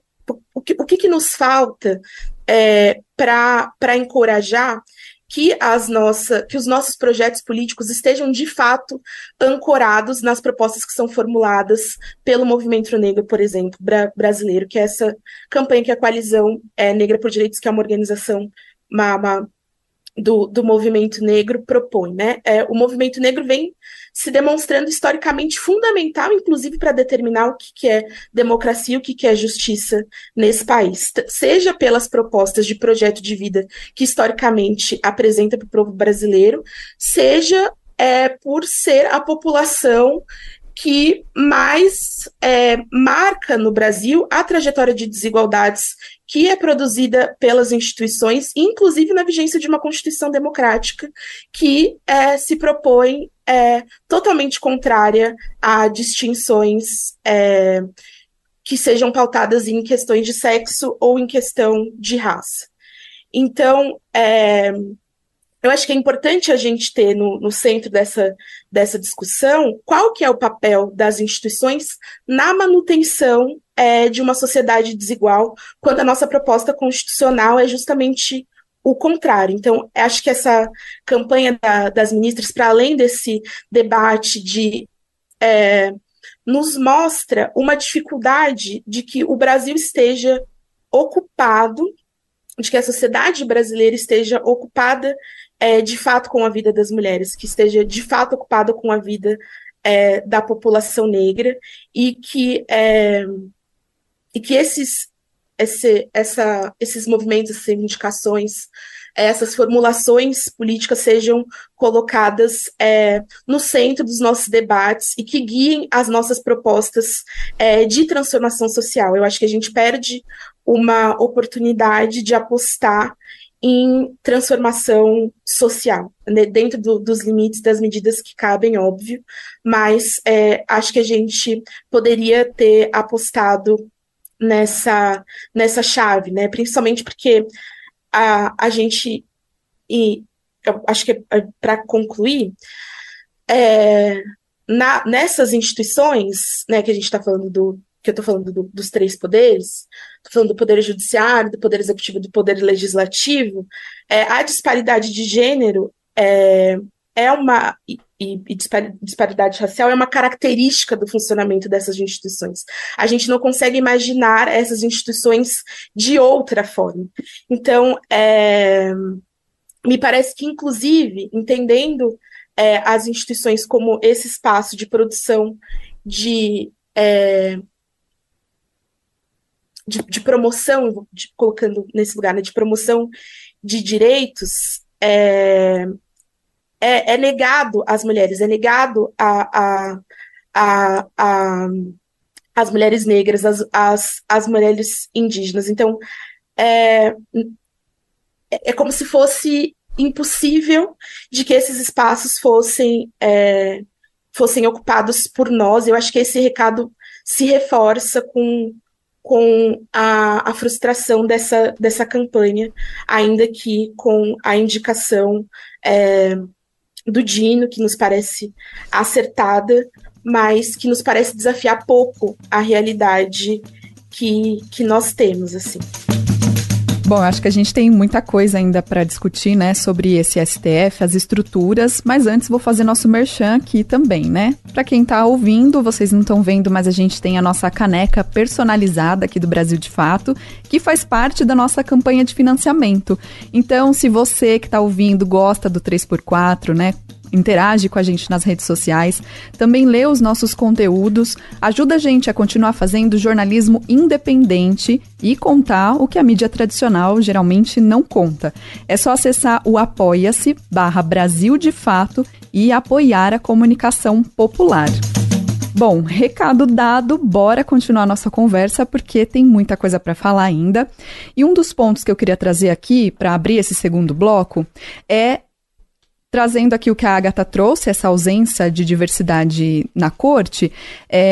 O que nos falta para encorajar que os nossos projetos políticos estejam, de fato, ancorados nas propostas que são formuladas pelo movimento negro, por exemplo, brasileiro, que é essa campanha que a Coalizão Negra por Direitos, que é uma organização do movimento negro, propõe, né? O movimento negro vem se demonstrando historicamente fundamental, inclusive para determinar o que é democracia, o que é justiça nesse país, seja pelas propostas de projeto de vida que historicamente apresenta para o povo brasileiro, seja por ser a população que mais marca no Brasil a trajetória de desigualdades que é produzida pelas instituições, inclusive na vigência de uma Constituição democrática que se propõe totalmente contrária a distinções que sejam pautadas em questões de sexo ou em questão de raça. Então, eu acho que é importante a gente ter no centro dessa discussão qual que é o papel das instituições na manutenção de uma sociedade desigual, quando a nossa proposta constitucional é justamente o contrário. Então, acho que essa campanha das ministras, para além desse debate nos mostra uma dificuldade de que o Brasil esteja ocupado, de que a sociedade brasileira esteja ocupada de fato com a vida das mulheres, que esteja de fato ocupada com a vida da população negra, e que esses movimentos, essas reivindicações, essas formulações políticas sejam colocadas no centro dos nossos debates e que guiem as nossas propostas de transformação social. Eu acho que a gente perde uma oportunidade de apostar em transformação social, né, dentro dos limites das medidas que cabem, óbvio, mas acho que a gente poderia ter apostado nessa chave, né, principalmente porque a gente, e eu acho que para concluir, nessas instituições, né, que a gente está falando que eu estou falando dos três poderes, estou falando do poder judiciário, do poder executivo, do poder legislativo, a disparidade de gênero e disparidade racial é uma característica do funcionamento dessas instituições. A gente não consegue imaginar essas instituições de outra forma. Então, me parece que, inclusive, entendendo as instituições como esse espaço de produção de promoção, colocando nesse lugar, né, de promoção de direitos, é negado às mulheres, é negado às mulheres negras, às mulheres indígenas. Então, é como se fosse impossível de que esses espaços fossem ocupados por nós. Eu acho que esse recado se reforça com a frustração dessa campanha, ainda que com a indicação do Dino, que nos parece acertada, mas que nos parece desafiar pouco a realidade que nós temos, assim. Bom, acho que a gente tem muita coisa ainda para discutir, né, sobre esse STF, as estruturas, mas antes vou fazer nosso merchan aqui também, né? Para quem tá ouvindo, vocês não estão vendo, mas a gente tem a nossa caneca personalizada aqui do Brasil de Fato, que faz parte da nossa campanha de financiamento. Então, se você que tá ouvindo gosta do 3x4, né, interage com a gente nas redes sociais, também lê os nossos conteúdos, ajuda a gente a continuar fazendo jornalismo independente e contar o que a mídia tradicional geralmente não conta. É só acessar o apoia.se/Brasil de Fato e apoiar a comunicação popular. Bom, recado dado, bora continuar a nossa conversa, porque tem muita coisa para falar ainda. E um dos pontos que eu queria trazer aqui, para abrir esse segundo bloco, é trazendo aqui o que a Ágatha trouxe, essa ausência de diversidade na corte,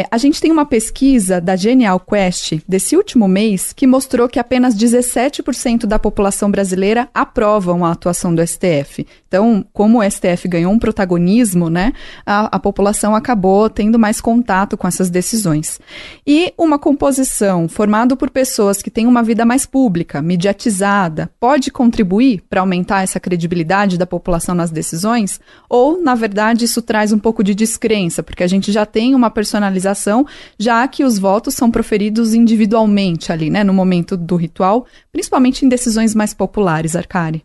a gente tem uma pesquisa da Genial Quest desse último mês que mostrou que apenas 17% da população brasileira aprovam a atuação do STF. Então, como o STF ganhou um protagonismo, né, a população acabou tendo mais contato com essas decisões. E uma composição formada por pessoas que têm uma vida mais pública, mediatizada, pode contribuir para aumentar essa credibilidade da população nas decisões? Ou, na verdade, isso traz um pouco de descrença, porque a gente já tem uma personalização, já que os votos são proferidos individualmente ali, né, no momento do ritual, principalmente em decisões mais populares, Arcary?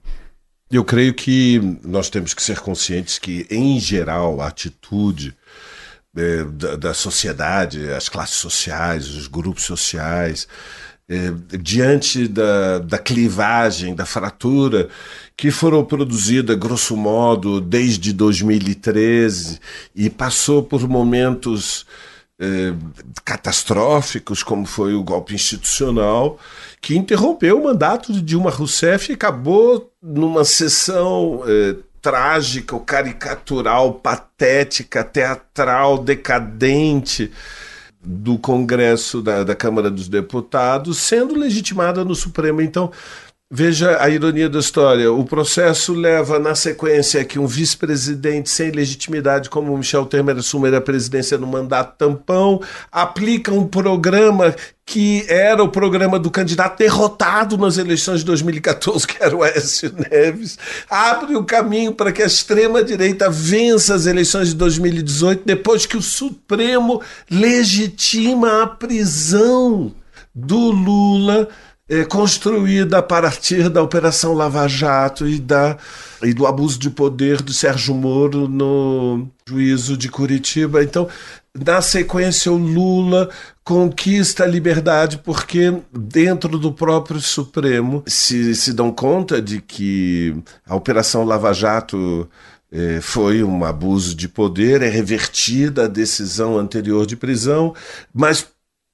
Eu creio que nós temos que ser conscientes que, em geral, a atitude da sociedade, as classes sociais, os grupos sociais, diante da clivagem, da fratura que foram produzidas, grosso modo, desde 2013 e passou por momentos catastróficos, como foi o golpe institucional, que interrompeu o mandato de Dilma Rousseff e acabou numa sessão trágica, caricatural, patética, teatral, decadente do Congresso, da Câmara dos Deputados, sendo legitimada no Supremo. Então, veja a ironia da história. O processo leva, na sequência, que um vice-presidente sem legitimidade, como o Michel Temer, assume a presidência no mandato tampão, aplica um programa que era o programa do candidato derrotado nas eleições de 2014, que era o Aécio Neves, abre o caminho para que a extrema-direita vença as eleições de 2018, depois que o Supremo legitima a prisão do Lula, construída a partir da Operação Lava Jato e do abuso de poder do Sérgio Moro no juízo de Curitiba. Então, na sequência, o Lula conquista a liberdade porque dentro do próprio Supremo se dão conta de que a Operação Lava Jato foi um abuso de poder, é revertida a decisão anterior de prisão, mas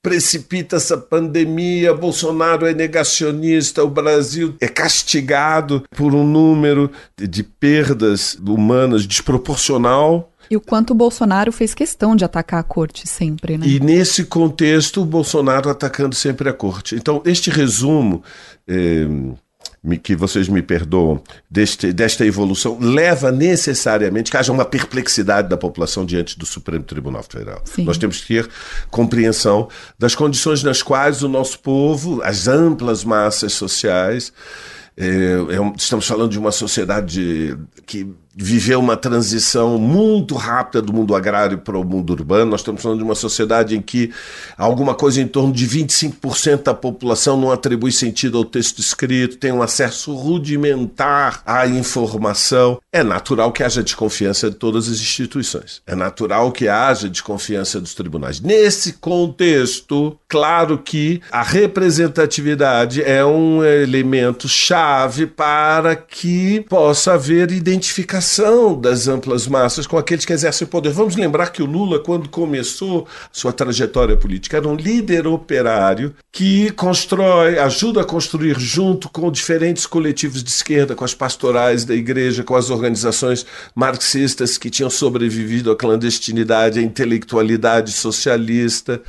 precipita essa pandemia, Bolsonaro é negacionista, o Brasil é castigado por um número de perdas humanas desproporcional. E o quanto o Bolsonaro fez questão de atacar a corte sempre, né? E nesse contexto, o Bolsonaro atacando sempre a corte. Então, este resumo, que vocês me perdoam, desta evolução, leva necessariamente que haja uma perplexidade da população diante do Supremo Tribunal Federal. Sim. Nós temos que ter compreensão das condições nas quais o nosso povo, as amplas massas sociais, estamos falando de uma sociedade que viveu uma transição muito rápida do mundo agrário para o mundo urbano. Nós estamos falando de uma sociedade em que alguma coisa em torno de 25% da população não atribui sentido ao texto escrito, tem um acesso rudimentar à informação. É natural que haja desconfiança de todas as instituições. É natural que haja desconfiança dos tribunais. Nesse contexto, claro que a representatividade é um elemento chave para que possa haver identificação das amplas massas com aqueles que exercem o poder. Vamos lembrar que o Lula, quando começou sua trajetória política, era um líder operário que ajuda a construir, junto com diferentes coletivos de esquerda, com as pastorais da igreja, com as organizações marxistas que tinham sobrevivido à clandestinidade, à intelectualidade socialista,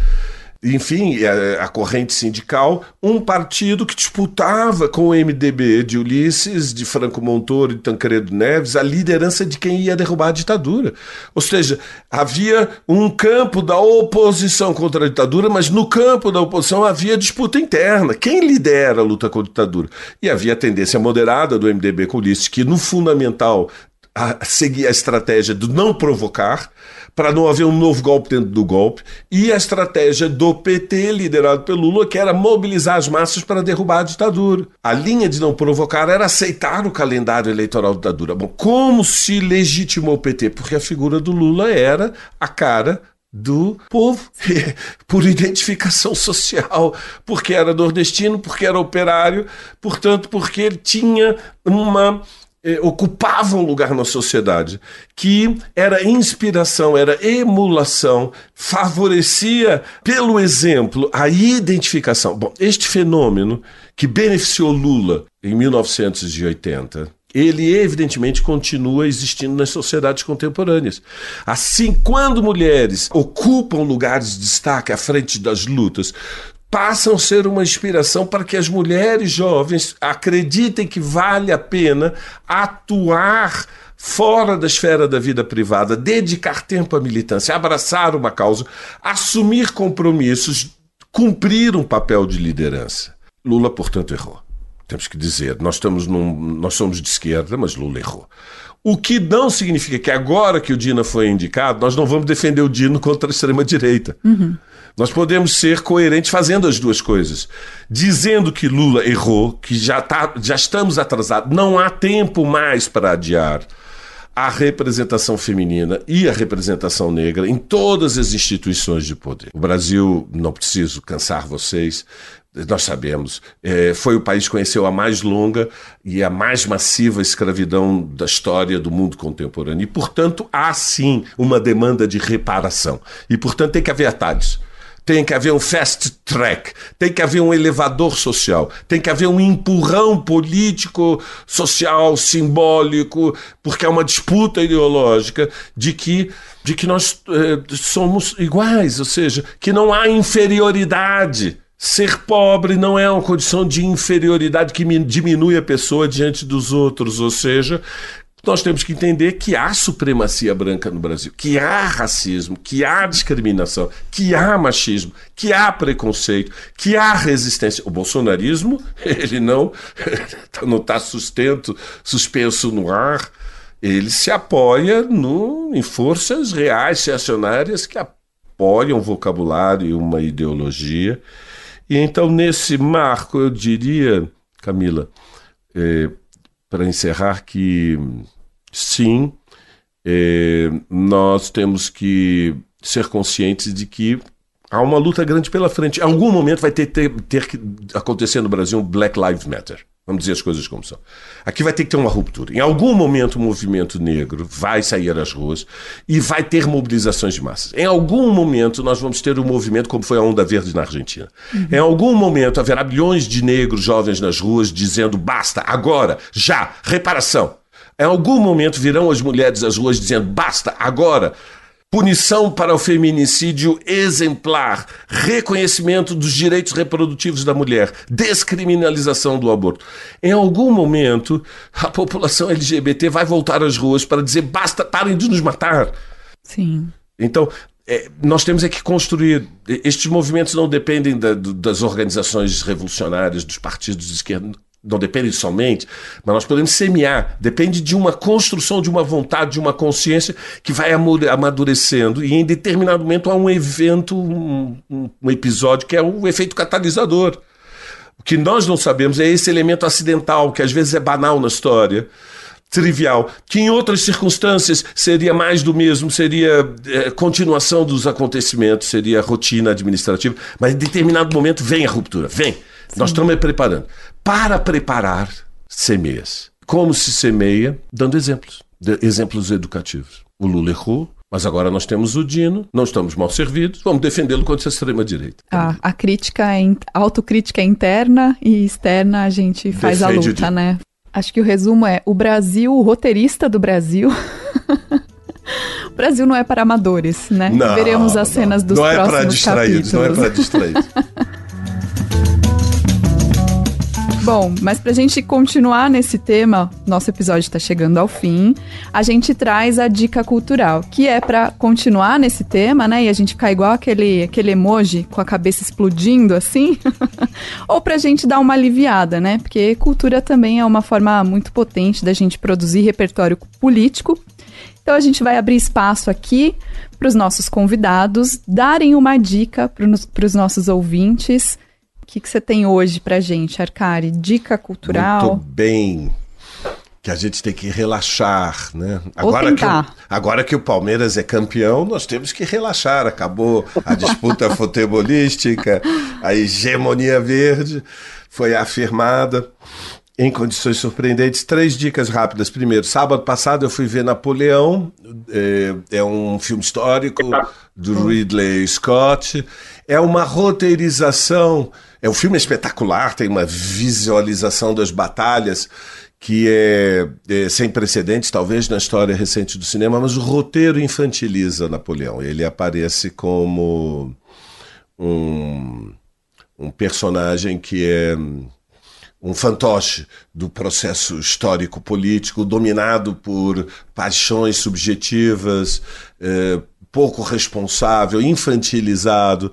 enfim, a corrente sindical, um partido que disputava com o MDB de Ulisses, de Franco Montoro e Tancredo Neves, a liderança de quem ia derrubar a ditadura. Ou seja, havia um campo da oposição contra a ditadura, mas no campo da oposição havia disputa interna. Quem lidera a luta contra a ditadura? E havia a tendência moderada do MDB com Ulisses, que no fundamental seguia a estratégia do não provocar, para não haver um novo golpe dentro do golpe, e a estratégia do PT, liderado pelo Lula, que era mobilizar as massas para derrubar a ditadura. A linha de não provocar era aceitar o calendário eleitoral da ditadura. Bom, como se legitimou o PT? Porque a figura do Lula era a cara do povo, por identificação social, porque era nordestino, porque era operário, portanto, porque ele tinha ocupava um lugar na sociedade que era inspiração, era emulação, favorecia, pelo exemplo, a identificação. Bom, este fenômeno que beneficiou Lula em 1980 ele evidentemente continua existindo nas sociedades contemporâneas. Assim, quando mulheres ocupam lugares de destaque à frente das lutas, passam a ser uma inspiração para que as mulheres jovens acreditem que vale a pena atuar fora da esfera da vida privada, dedicar tempo à militância, abraçar uma causa, assumir compromissos, cumprir um papel de liderança. Lula, portanto, errou. Temos que dizer, nós somos de esquerda, mas Lula errou. O que não significa que agora que o Dino foi indicado, nós não vamos defender o Dino contra a extrema-direita. Uhum. Nós podemos ser coerentes fazendo as duas coisas. Dizendo que Lula errou, que já estamos atrasados, não há tempo mais para adiar a representação feminina e a representação negra em todas as instituições de poder. O Brasil, não preciso cansar vocês, nós sabemos, foi o país que conheceu a mais longa e a mais massiva escravidão da história do mundo contemporâneo. E, portanto, há sim uma demanda de reparação. E, portanto, tem que haver atalhos. Tem que haver um fast track, tem que haver um elevador social, tem que haver um empurrão político, social, simbólico, porque é uma disputa ideológica de que nós somos iguais, ou seja, que não há inferioridade. Ser pobre não é uma condição de inferioridade que diminui a pessoa diante dos outros, ou seja, nós temos que entender que há supremacia branca no Brasil, que há racismo, que há discriminação, que há machismo, que há preconceito, que há resistência. O bolsonarismo, ele não está suspenso no ar, ele se apoia em forças reais, reacionárias, que apoiam um vocabulário e uma ideologia. E então, nesse marco, eu diria, Camila, para encerrar, que sim, nós temos que ser conscientes de que há uma luta grande pela frente. Em algum momento vai ter que acontecer no Brasil um Black Lives Matter. Vamos dizer as coisas como são. Aqui vai ter que ter uma ruptura. Em algum momento o movimento negro vai sair às ruas e vai ter mobilizações de massas. Em algum momento nós vamos ter um movimento como foi a Onda Verde na Argentina. Uhum. Em algum momento haverá milhões de negros jovens nas ruas dizendo basta, agora, já, reparação. Em algum momento virão as mulheres às ruas dizendo basta, agora, punição para o feminicídio exemplar, reconhecimento dos direitos reprodutivos da mulher, descriminalização do aborto. Em algum momento, a população LGBT vai voltar às ruas para dizer basta, parem de nos matar. Sim. Então, nós temos que construir. Estes movimentos não dependem das organizações revolucionárias, dos partidos de esquerda. Não depende somente, mas nós podemos semear. Depende de uma construção, de uma vontade, de uma consciência que vai amadurecendo e em determinado momento há um evento, um episódio que é um efeito catalisador. O que nós não sabemos é esse elemento acidental, que às vezes é banal na história, trivial, que em outras circunstâncias seria mais do mesmo, seria continuação dos acontecimentos, seria rotina administrativa, mas em determinado momento vem a ruptura, vem. Sim. Nós estamos preparando. Para preparar, semeia-se. Como se semeia? Dando exemplos. Exemplos educativos. O Lula errou, mas agora nós temos o Dino, não estamos mal servidos, vamos defendê-lo contra a extrema-direita. A crítica, a autocrítica é interna e externa, a gente faz defende a luta, né? Acho que o resumo é o Brasil, o roteirista do Brasil. O Brasil não é para amadores, né? Não, veremos as cenas dos próximos capítulos. Não é para distraídos. Bom, mas pra gente continuar nesse tema, nosso episódio tá chegando ao fim, a gente traz a dica cultural, que é pra continuar nesse tema, né, e a gente ficar igual aquele emoji com a cabeça explodindo, assim, ou pra gente dar uma aliviada, né, porque cultura também é uma forma muito potente da gente produzir repertório político. Então a gente vai abrir espaço aqui para os nossos convidados darem uma dica para os nossos ouvintes. O que você tem hoje para gente, Arcary? Dica cultural? Muito bem, que a gente tem que relaxar, né? Agora que o Palmeiras é campeão, nós temos que relaxar. Acabou a disputa futebolística, a hegemonia verde foi afirmada. Em condições surpreendentes, 3 dicas rápidas. Primeiro, sábado passado eu fui ver Napoleão, é um filme histórico do Ridley Scott, é uma roteirização, é um filme espetacular, tem uma visualização das batalhas que é sem precedentes, talvez, na história recente do cinema, mas o roteiro infantiliza Napoleão. Ele aparece como um personagem que é um fantoche do processo histórico-político, dominado por paixões subjetivas, pouco responsável, infantilizado.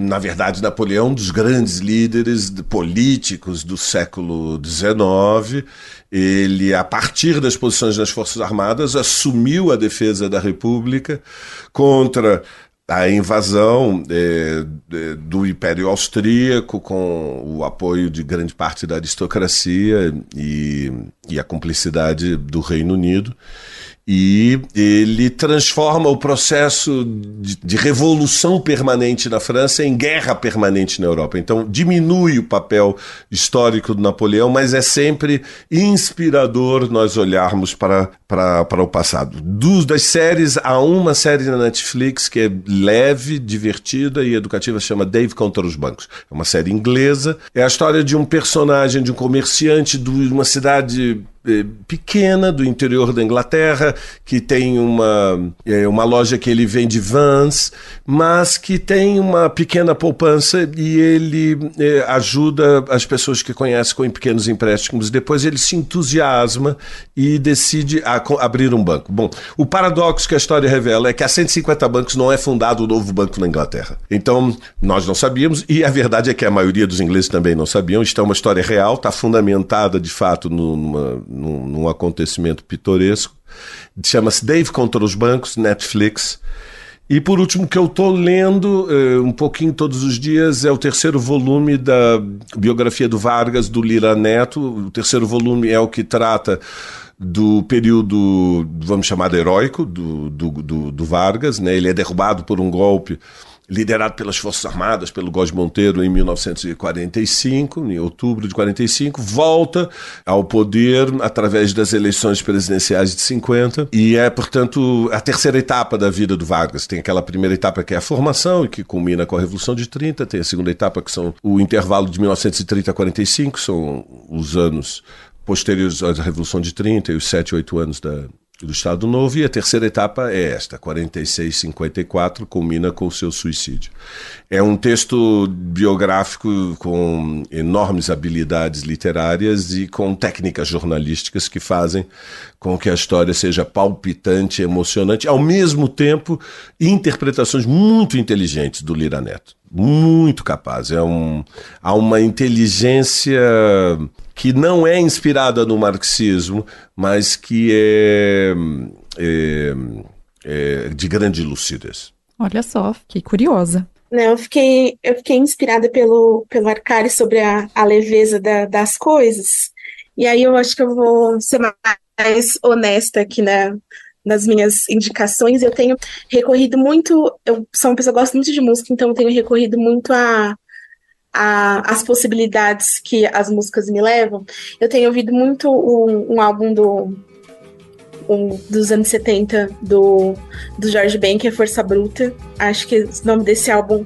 Na verdade, Napoleão, um dos grandes líderes políticos do século XIX, ele, a partir das posições das Forças Armadas, assumiu a defesa da República contra a invasão do Império Austríaco, com o apoio de grande parte da aristocracia e a cumplicidade do Reino Unido. E ele transforma o processo de revolução permanente na França em guerra permanente na Europa. Então diminui o papel histórico do Napoleão, mas é sempre inspirador nós olharmos para o passado. Das séries, há uma série na Netflix que é leve, divertida e educativa, chama Dave Contra os Bancos. É uma série inglesa, é a história de um personagem, de um comerciante de uma cidade pequena do interior da Inglaterra, que tem uma loja que ele vende vans, mas que tem uma pequena poupança, e ele ajuda as pessoas que conhece com pequenos empréstimos. Depois ele se entusiasma e decide abrir um banco. Bom, o paradoxo que a história revela é que há 150 bancos não é fundado o novo banco na Inglaterra. Então, nós não sabíamos, e a verdade é que a maioria dos ingleses também não sabiam. Isto é uma história real, está fundamentada de fato num acontecimento pitoresco. Chama-se Dave Contra os Bancos, Netflix. E por último, que eu estou lendo um pouquinho todos os dias, é o terceiro volume da biografia do Vargas, do Lira Neto. O terceiro volume é o que trata do período, vamos chamar de heróico, do Vargas, né? Ele é derrubado por um golpe liderado pelas Forças Armadas, pelo Góes Monteiro, em 1945, em outubro de 1945, volta ao poder através das eleições presidenciais de 50, e é, portanto, a terceira etapa da vida do Vargas. Tem aquela primeira etapa que é a formação, e que culmina com a Revolução de 30, tem a segunda etapa, que são o intervalo de 1930 a 45, são os anos posteriores à Revolução de 30 e os 7, 8 anos do Estado Novo, e a terceira etapa é esta, 46-54, culmina com o seu suicídio. É um texto biográfico com enormes habilidades literárias e com técnicas jornalísticas que fazem com que a história seja palpitante, emocionante, ao mesmo tempo interpretações muito inteligentes do Lira Neto, muito capaz. Há uma inteligência que não é inspirada no marxismo, mas que é de grande lucidez. Olha só, fiquei curiosa. Não, eu fiquei inspirada pelo Arcary sobre a leveza das coisas. E aí eu acho que eu vou ser mais honesta aqui nas minhas indicações. Eu tenho recorrido muito, eu sou uma pessoa que gosta muito de música, então eu tenho recorrido muito as possibilidades que as músicas me levam. Eu tenho ouvido muito um álbum dos anos 70 do Jorge Ben, que é Força Bruta. Acho que o nome desse álbum,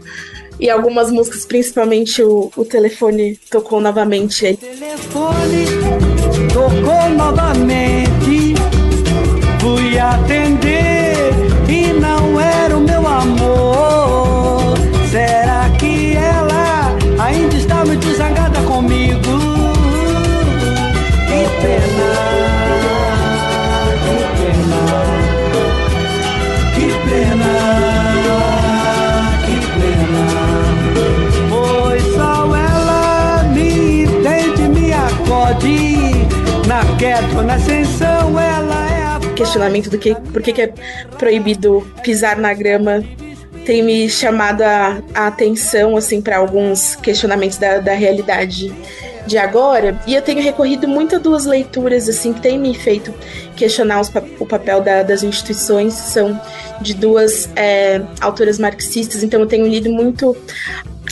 e algumas músicas, principalmente o Telefone Tocou Novamente. O telefone tocou novamente, fui atender e não era o meu amor. Será que ela ainda está muito zangada comigo? Que pena. Questionamento do que por que é proibido pisar na grama tem me chamado a atenção, assim, para alguns questionamentos da realidade de agora. E eu tenho recorrido muito a duas leituras, assim, que têm me feito questionar o papel das instituições. São de duas autoras marxistas, então eu tenho lido muito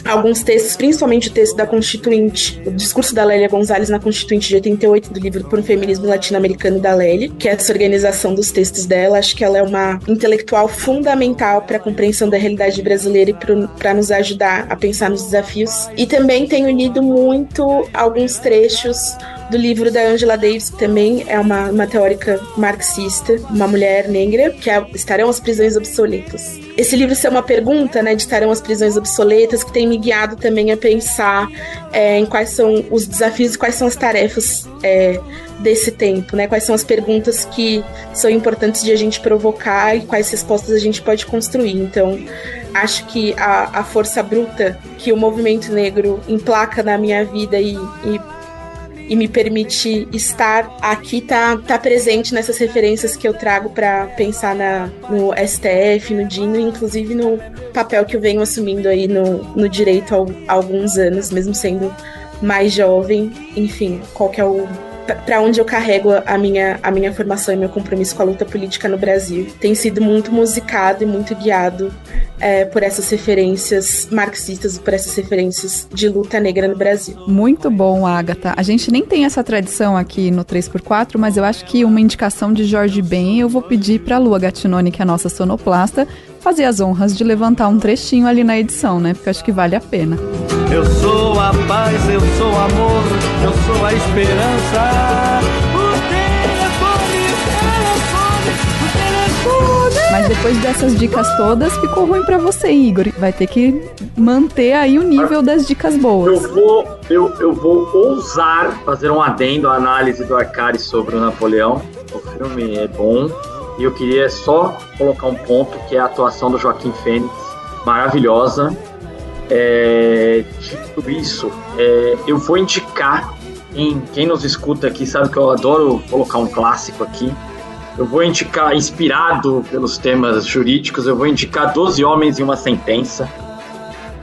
alguns textos, principalmente o texto da Constituinte, o discurso da Lélia Gonzalez na Constituinte de 88, do livro Por um Feminismo Latino-Americano, da Lélia, que é essa organização dos textos dela. Acho que ela é uma intelectual fundamental para a compreensão da realidade brasileira e para nos ajudar a pensar nos desafios. E também tenho lido muito alguns trechos do livro da Angela Davis, que também é uma teórica marxista, uma mulher negra, que é Estarão as Prisões Obsoletas. Esse livro é uma pergunta, né, de Estarão as Prisões Obsoletas, que tem me guiado também a pensar em quais são os desafios e quais são as tarefas desse tempo, né? Quais são as perguntas que são importantes de a gente provocar e quais respostas a gente pode construir. Então, acho que a força bruta que o movimento negro emplaca na minha vida e me permite estar aqui, tá presente nessas referências que eu trago para pensar no STF, no Dino, inclusive no papel que eu venho assumindo aí no direito há alguns anos, mesmo sendo mais jovem. Enfim, qual que é o... para onde eu carrego a minha formação e meu compromisso com a luta política no Brasil. Tem sido muito musicado e muito guiado por essas referências marxistas, por essas referências de luta negra no Brasil. Muito bom, Ágatha. A gente nem tem essa tradição aqui no 3x4, mas eu acho que uma indicação de Jorge Ben eu vou pedir para a Lua Gatinoni, que é a nossa sonoplasta, fazer as honras de levantar um trechinho ali na edição, né? Porque eu acho que vale a pena. Eu sou a paz, eu sou o amor, eu sou a esperança. O telefone. Mas depois dessas dicas todas, ficou ruim pra você, Igor. Vai ter que manter aí o nível das dicas boas. Eu vou ousar fazer um adendo à análise do Arcary sobre o Napoleão. O filme é bom. E eu queria só colocar um ponto, que é a atuação do Joaquim Fênix, maravilhosa. Dito isso, eu vou indicar, quem nos escuta aqui sabe que eu adoro colocar um clássico aqui, eu vou indicar, inspirado pelos temas jurídicos, eu vou indicar 12 Homens em Uma Sentença.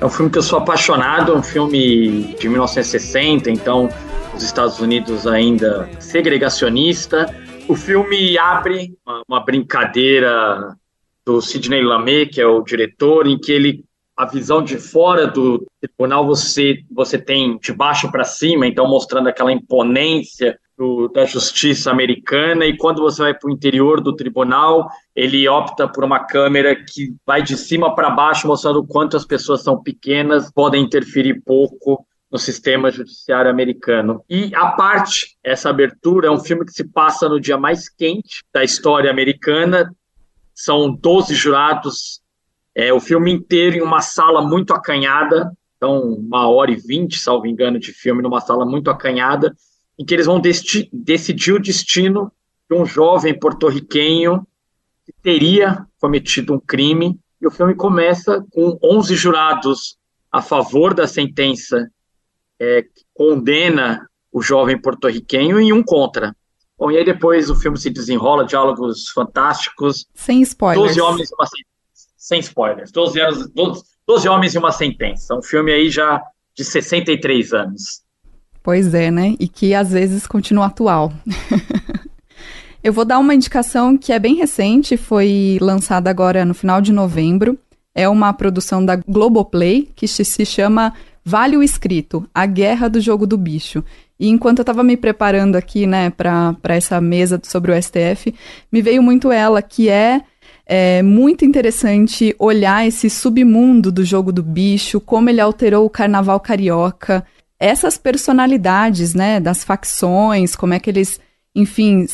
É um filme que eu sou apaixonado, é um filme de 1960, então os Estados Unidos ainda segregacionista. O filme abre uma brincadeira do Sidney Lumet, que é o diretor, em que a visão de fora do tribunal você tem de baixo para cima, então mostrando aquela imponência da justiça americana, e quando você vai para o interior do tribunal, ele opta por uma câmera que vai de cima para baixo, mostrando o quanto as pessoas são pequenas, podem interferir pouco no sistema judiciário americano. E a parte, essa abertura, é um filme que se passa no dia mais quente da história americana. São 12 jurados, o filme inteiro em uma sala muito acanhada, então 1h20, salvo engano, de filme, numa sala muito acanhada, em que eles vão decidir o destino de um jovem porto-riquenho que teria cometido um crime. E o filme começa com 11 jurados a favor da sentença que condena o jovem porto-riquenho e um contra. Bom, e aí depois o filme se desenrola, diálogos fantásticos. Sem spoilers. 12 Homens e uma Sentença. Sem spoilers. 12 Homens e uma Sentença. Um filme aí já de 63 anos. Pois é, né? E que às vezes continua atual. Eu vou dar uma indicação que é bem recente, foi lançada agora no final de novembro. É uma produção da Globoplay, que se chama Vale o Escrito, A Guerra do Jogo do Bicho. E enquanto eu estava me preparando aqui, né, para essa mesa sobre o STF, me veio muito ela, que é muito interessante olhar esse submundo do jogo do bicho, como ele alterou o carnaval carioca, essas personalidades, né, das facções, como é que eles, enfim,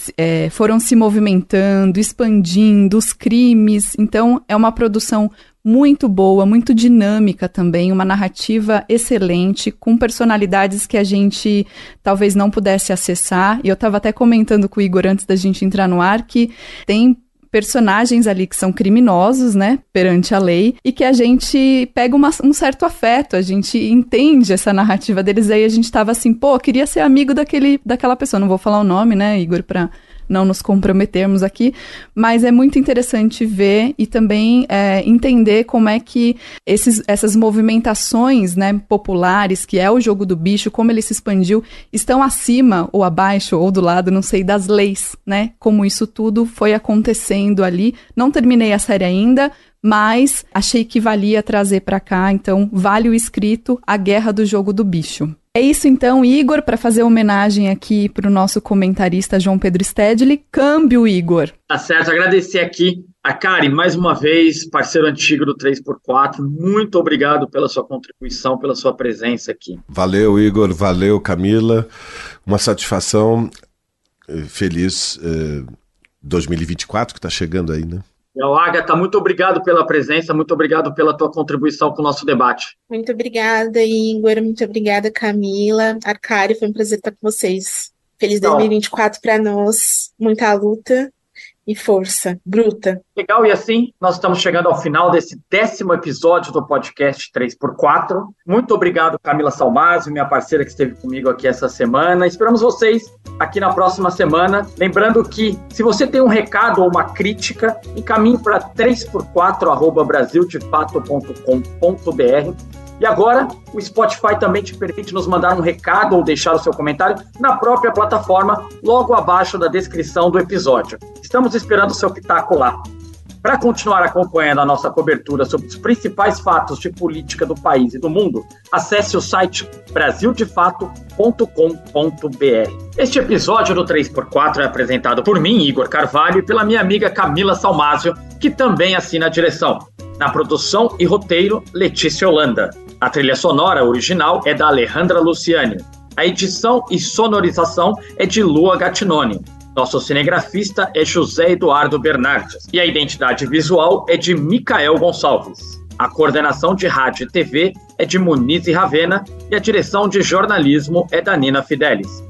foram se movimentando, expandindo os crimes. Então, é uma produção muito boa, muito dinâmica também, uma narrativa excelente, com personalidades que a gente talvez não pudesse acessar. E eu estava até comentando com o Igor antes da gente entrar no ar que tem personagens ali que são criminosos, né, perante a lei, e que a gente pega um certo afeto, a gente entende essa narrativa deles. Aí a gente estava assim, pô, queria ser amigo daquela pessoa. Não vou falar o nome, né, Igor, para não nos comprometermos aqui, mas é muito interessante ver e também entender como é que essas movimentações, né, populares, que é o jogo do bicho, como ele se expandiu, estão acima ou abaixo ou do lado, não sei, das leis, né, como isso tudo foi acontecendo ali. Não terminei a série ainda, mas achei que valia trazer para cá, então Vale o Escrito, A Guerra do Jogo do Bicho. É isso então, Igor, para fazer homenagem aqui para o nosso comentarista João Pedro Stedley. Câmbio, Igor. Tá certo, agradecer aqui a Karen, mais uma vez, parceiro antigo do 3x4, muito obrigado pela sua contribuição, pela sua presença aqui. Valeu, Igor, valeu, Camila, uma satisfação, feliz 2024 que está chegando aí, né? Então, Ágatha, muito obrigado pela presença, muito obrigado pela tua contribuição com o nosso debate. Muito obrigada, Igor, muito obrigada, Camila, Arcary, foi um prazer estar com vocês. Feliz 2024 para nós, muita luta e força bruta. Legal, e assim nós estamos chegando ao final desse 10º episódio do podcast 3x4. Muito obrigado, Camila Salmazio, minha parceira que esteve comigo aqui essa semana. Esperamos vocês aqui na próxima semana. Lembrando que, se você tem um recado ou uma crítica, encaminhe para 3x4@brasildefato.com.br. E agora, o Spotify também te permite nos mandar um recado ou deixar o seu comentário na própria plataforma, logo abaixo da descrição do episódio. Estamos esperando o seu pitaco lá. Para continuar acompanhando a nossa cobertura sobre os principais fatos de política do país e do mundo, acesse o site brasildefato.com.br. Este episódio do 3x4 é apresentado por mim, Igor Carvalho, e pela minha amiga Camila Salmazio, que também assina a direção. Na produção e roteiro, Letícia Holanda. A trilha sonora original é da Alejandra Luciani. A edição e sonorização é de Lua Gatinoni. Nosso cinegrafista é José Eduardo Bernardes. E a identidade visual é de Micael Gonçalves. A coordenação de rádio e TV é de Muniz e Ravena. E a direção de jornalismo é da Nina Fidelis.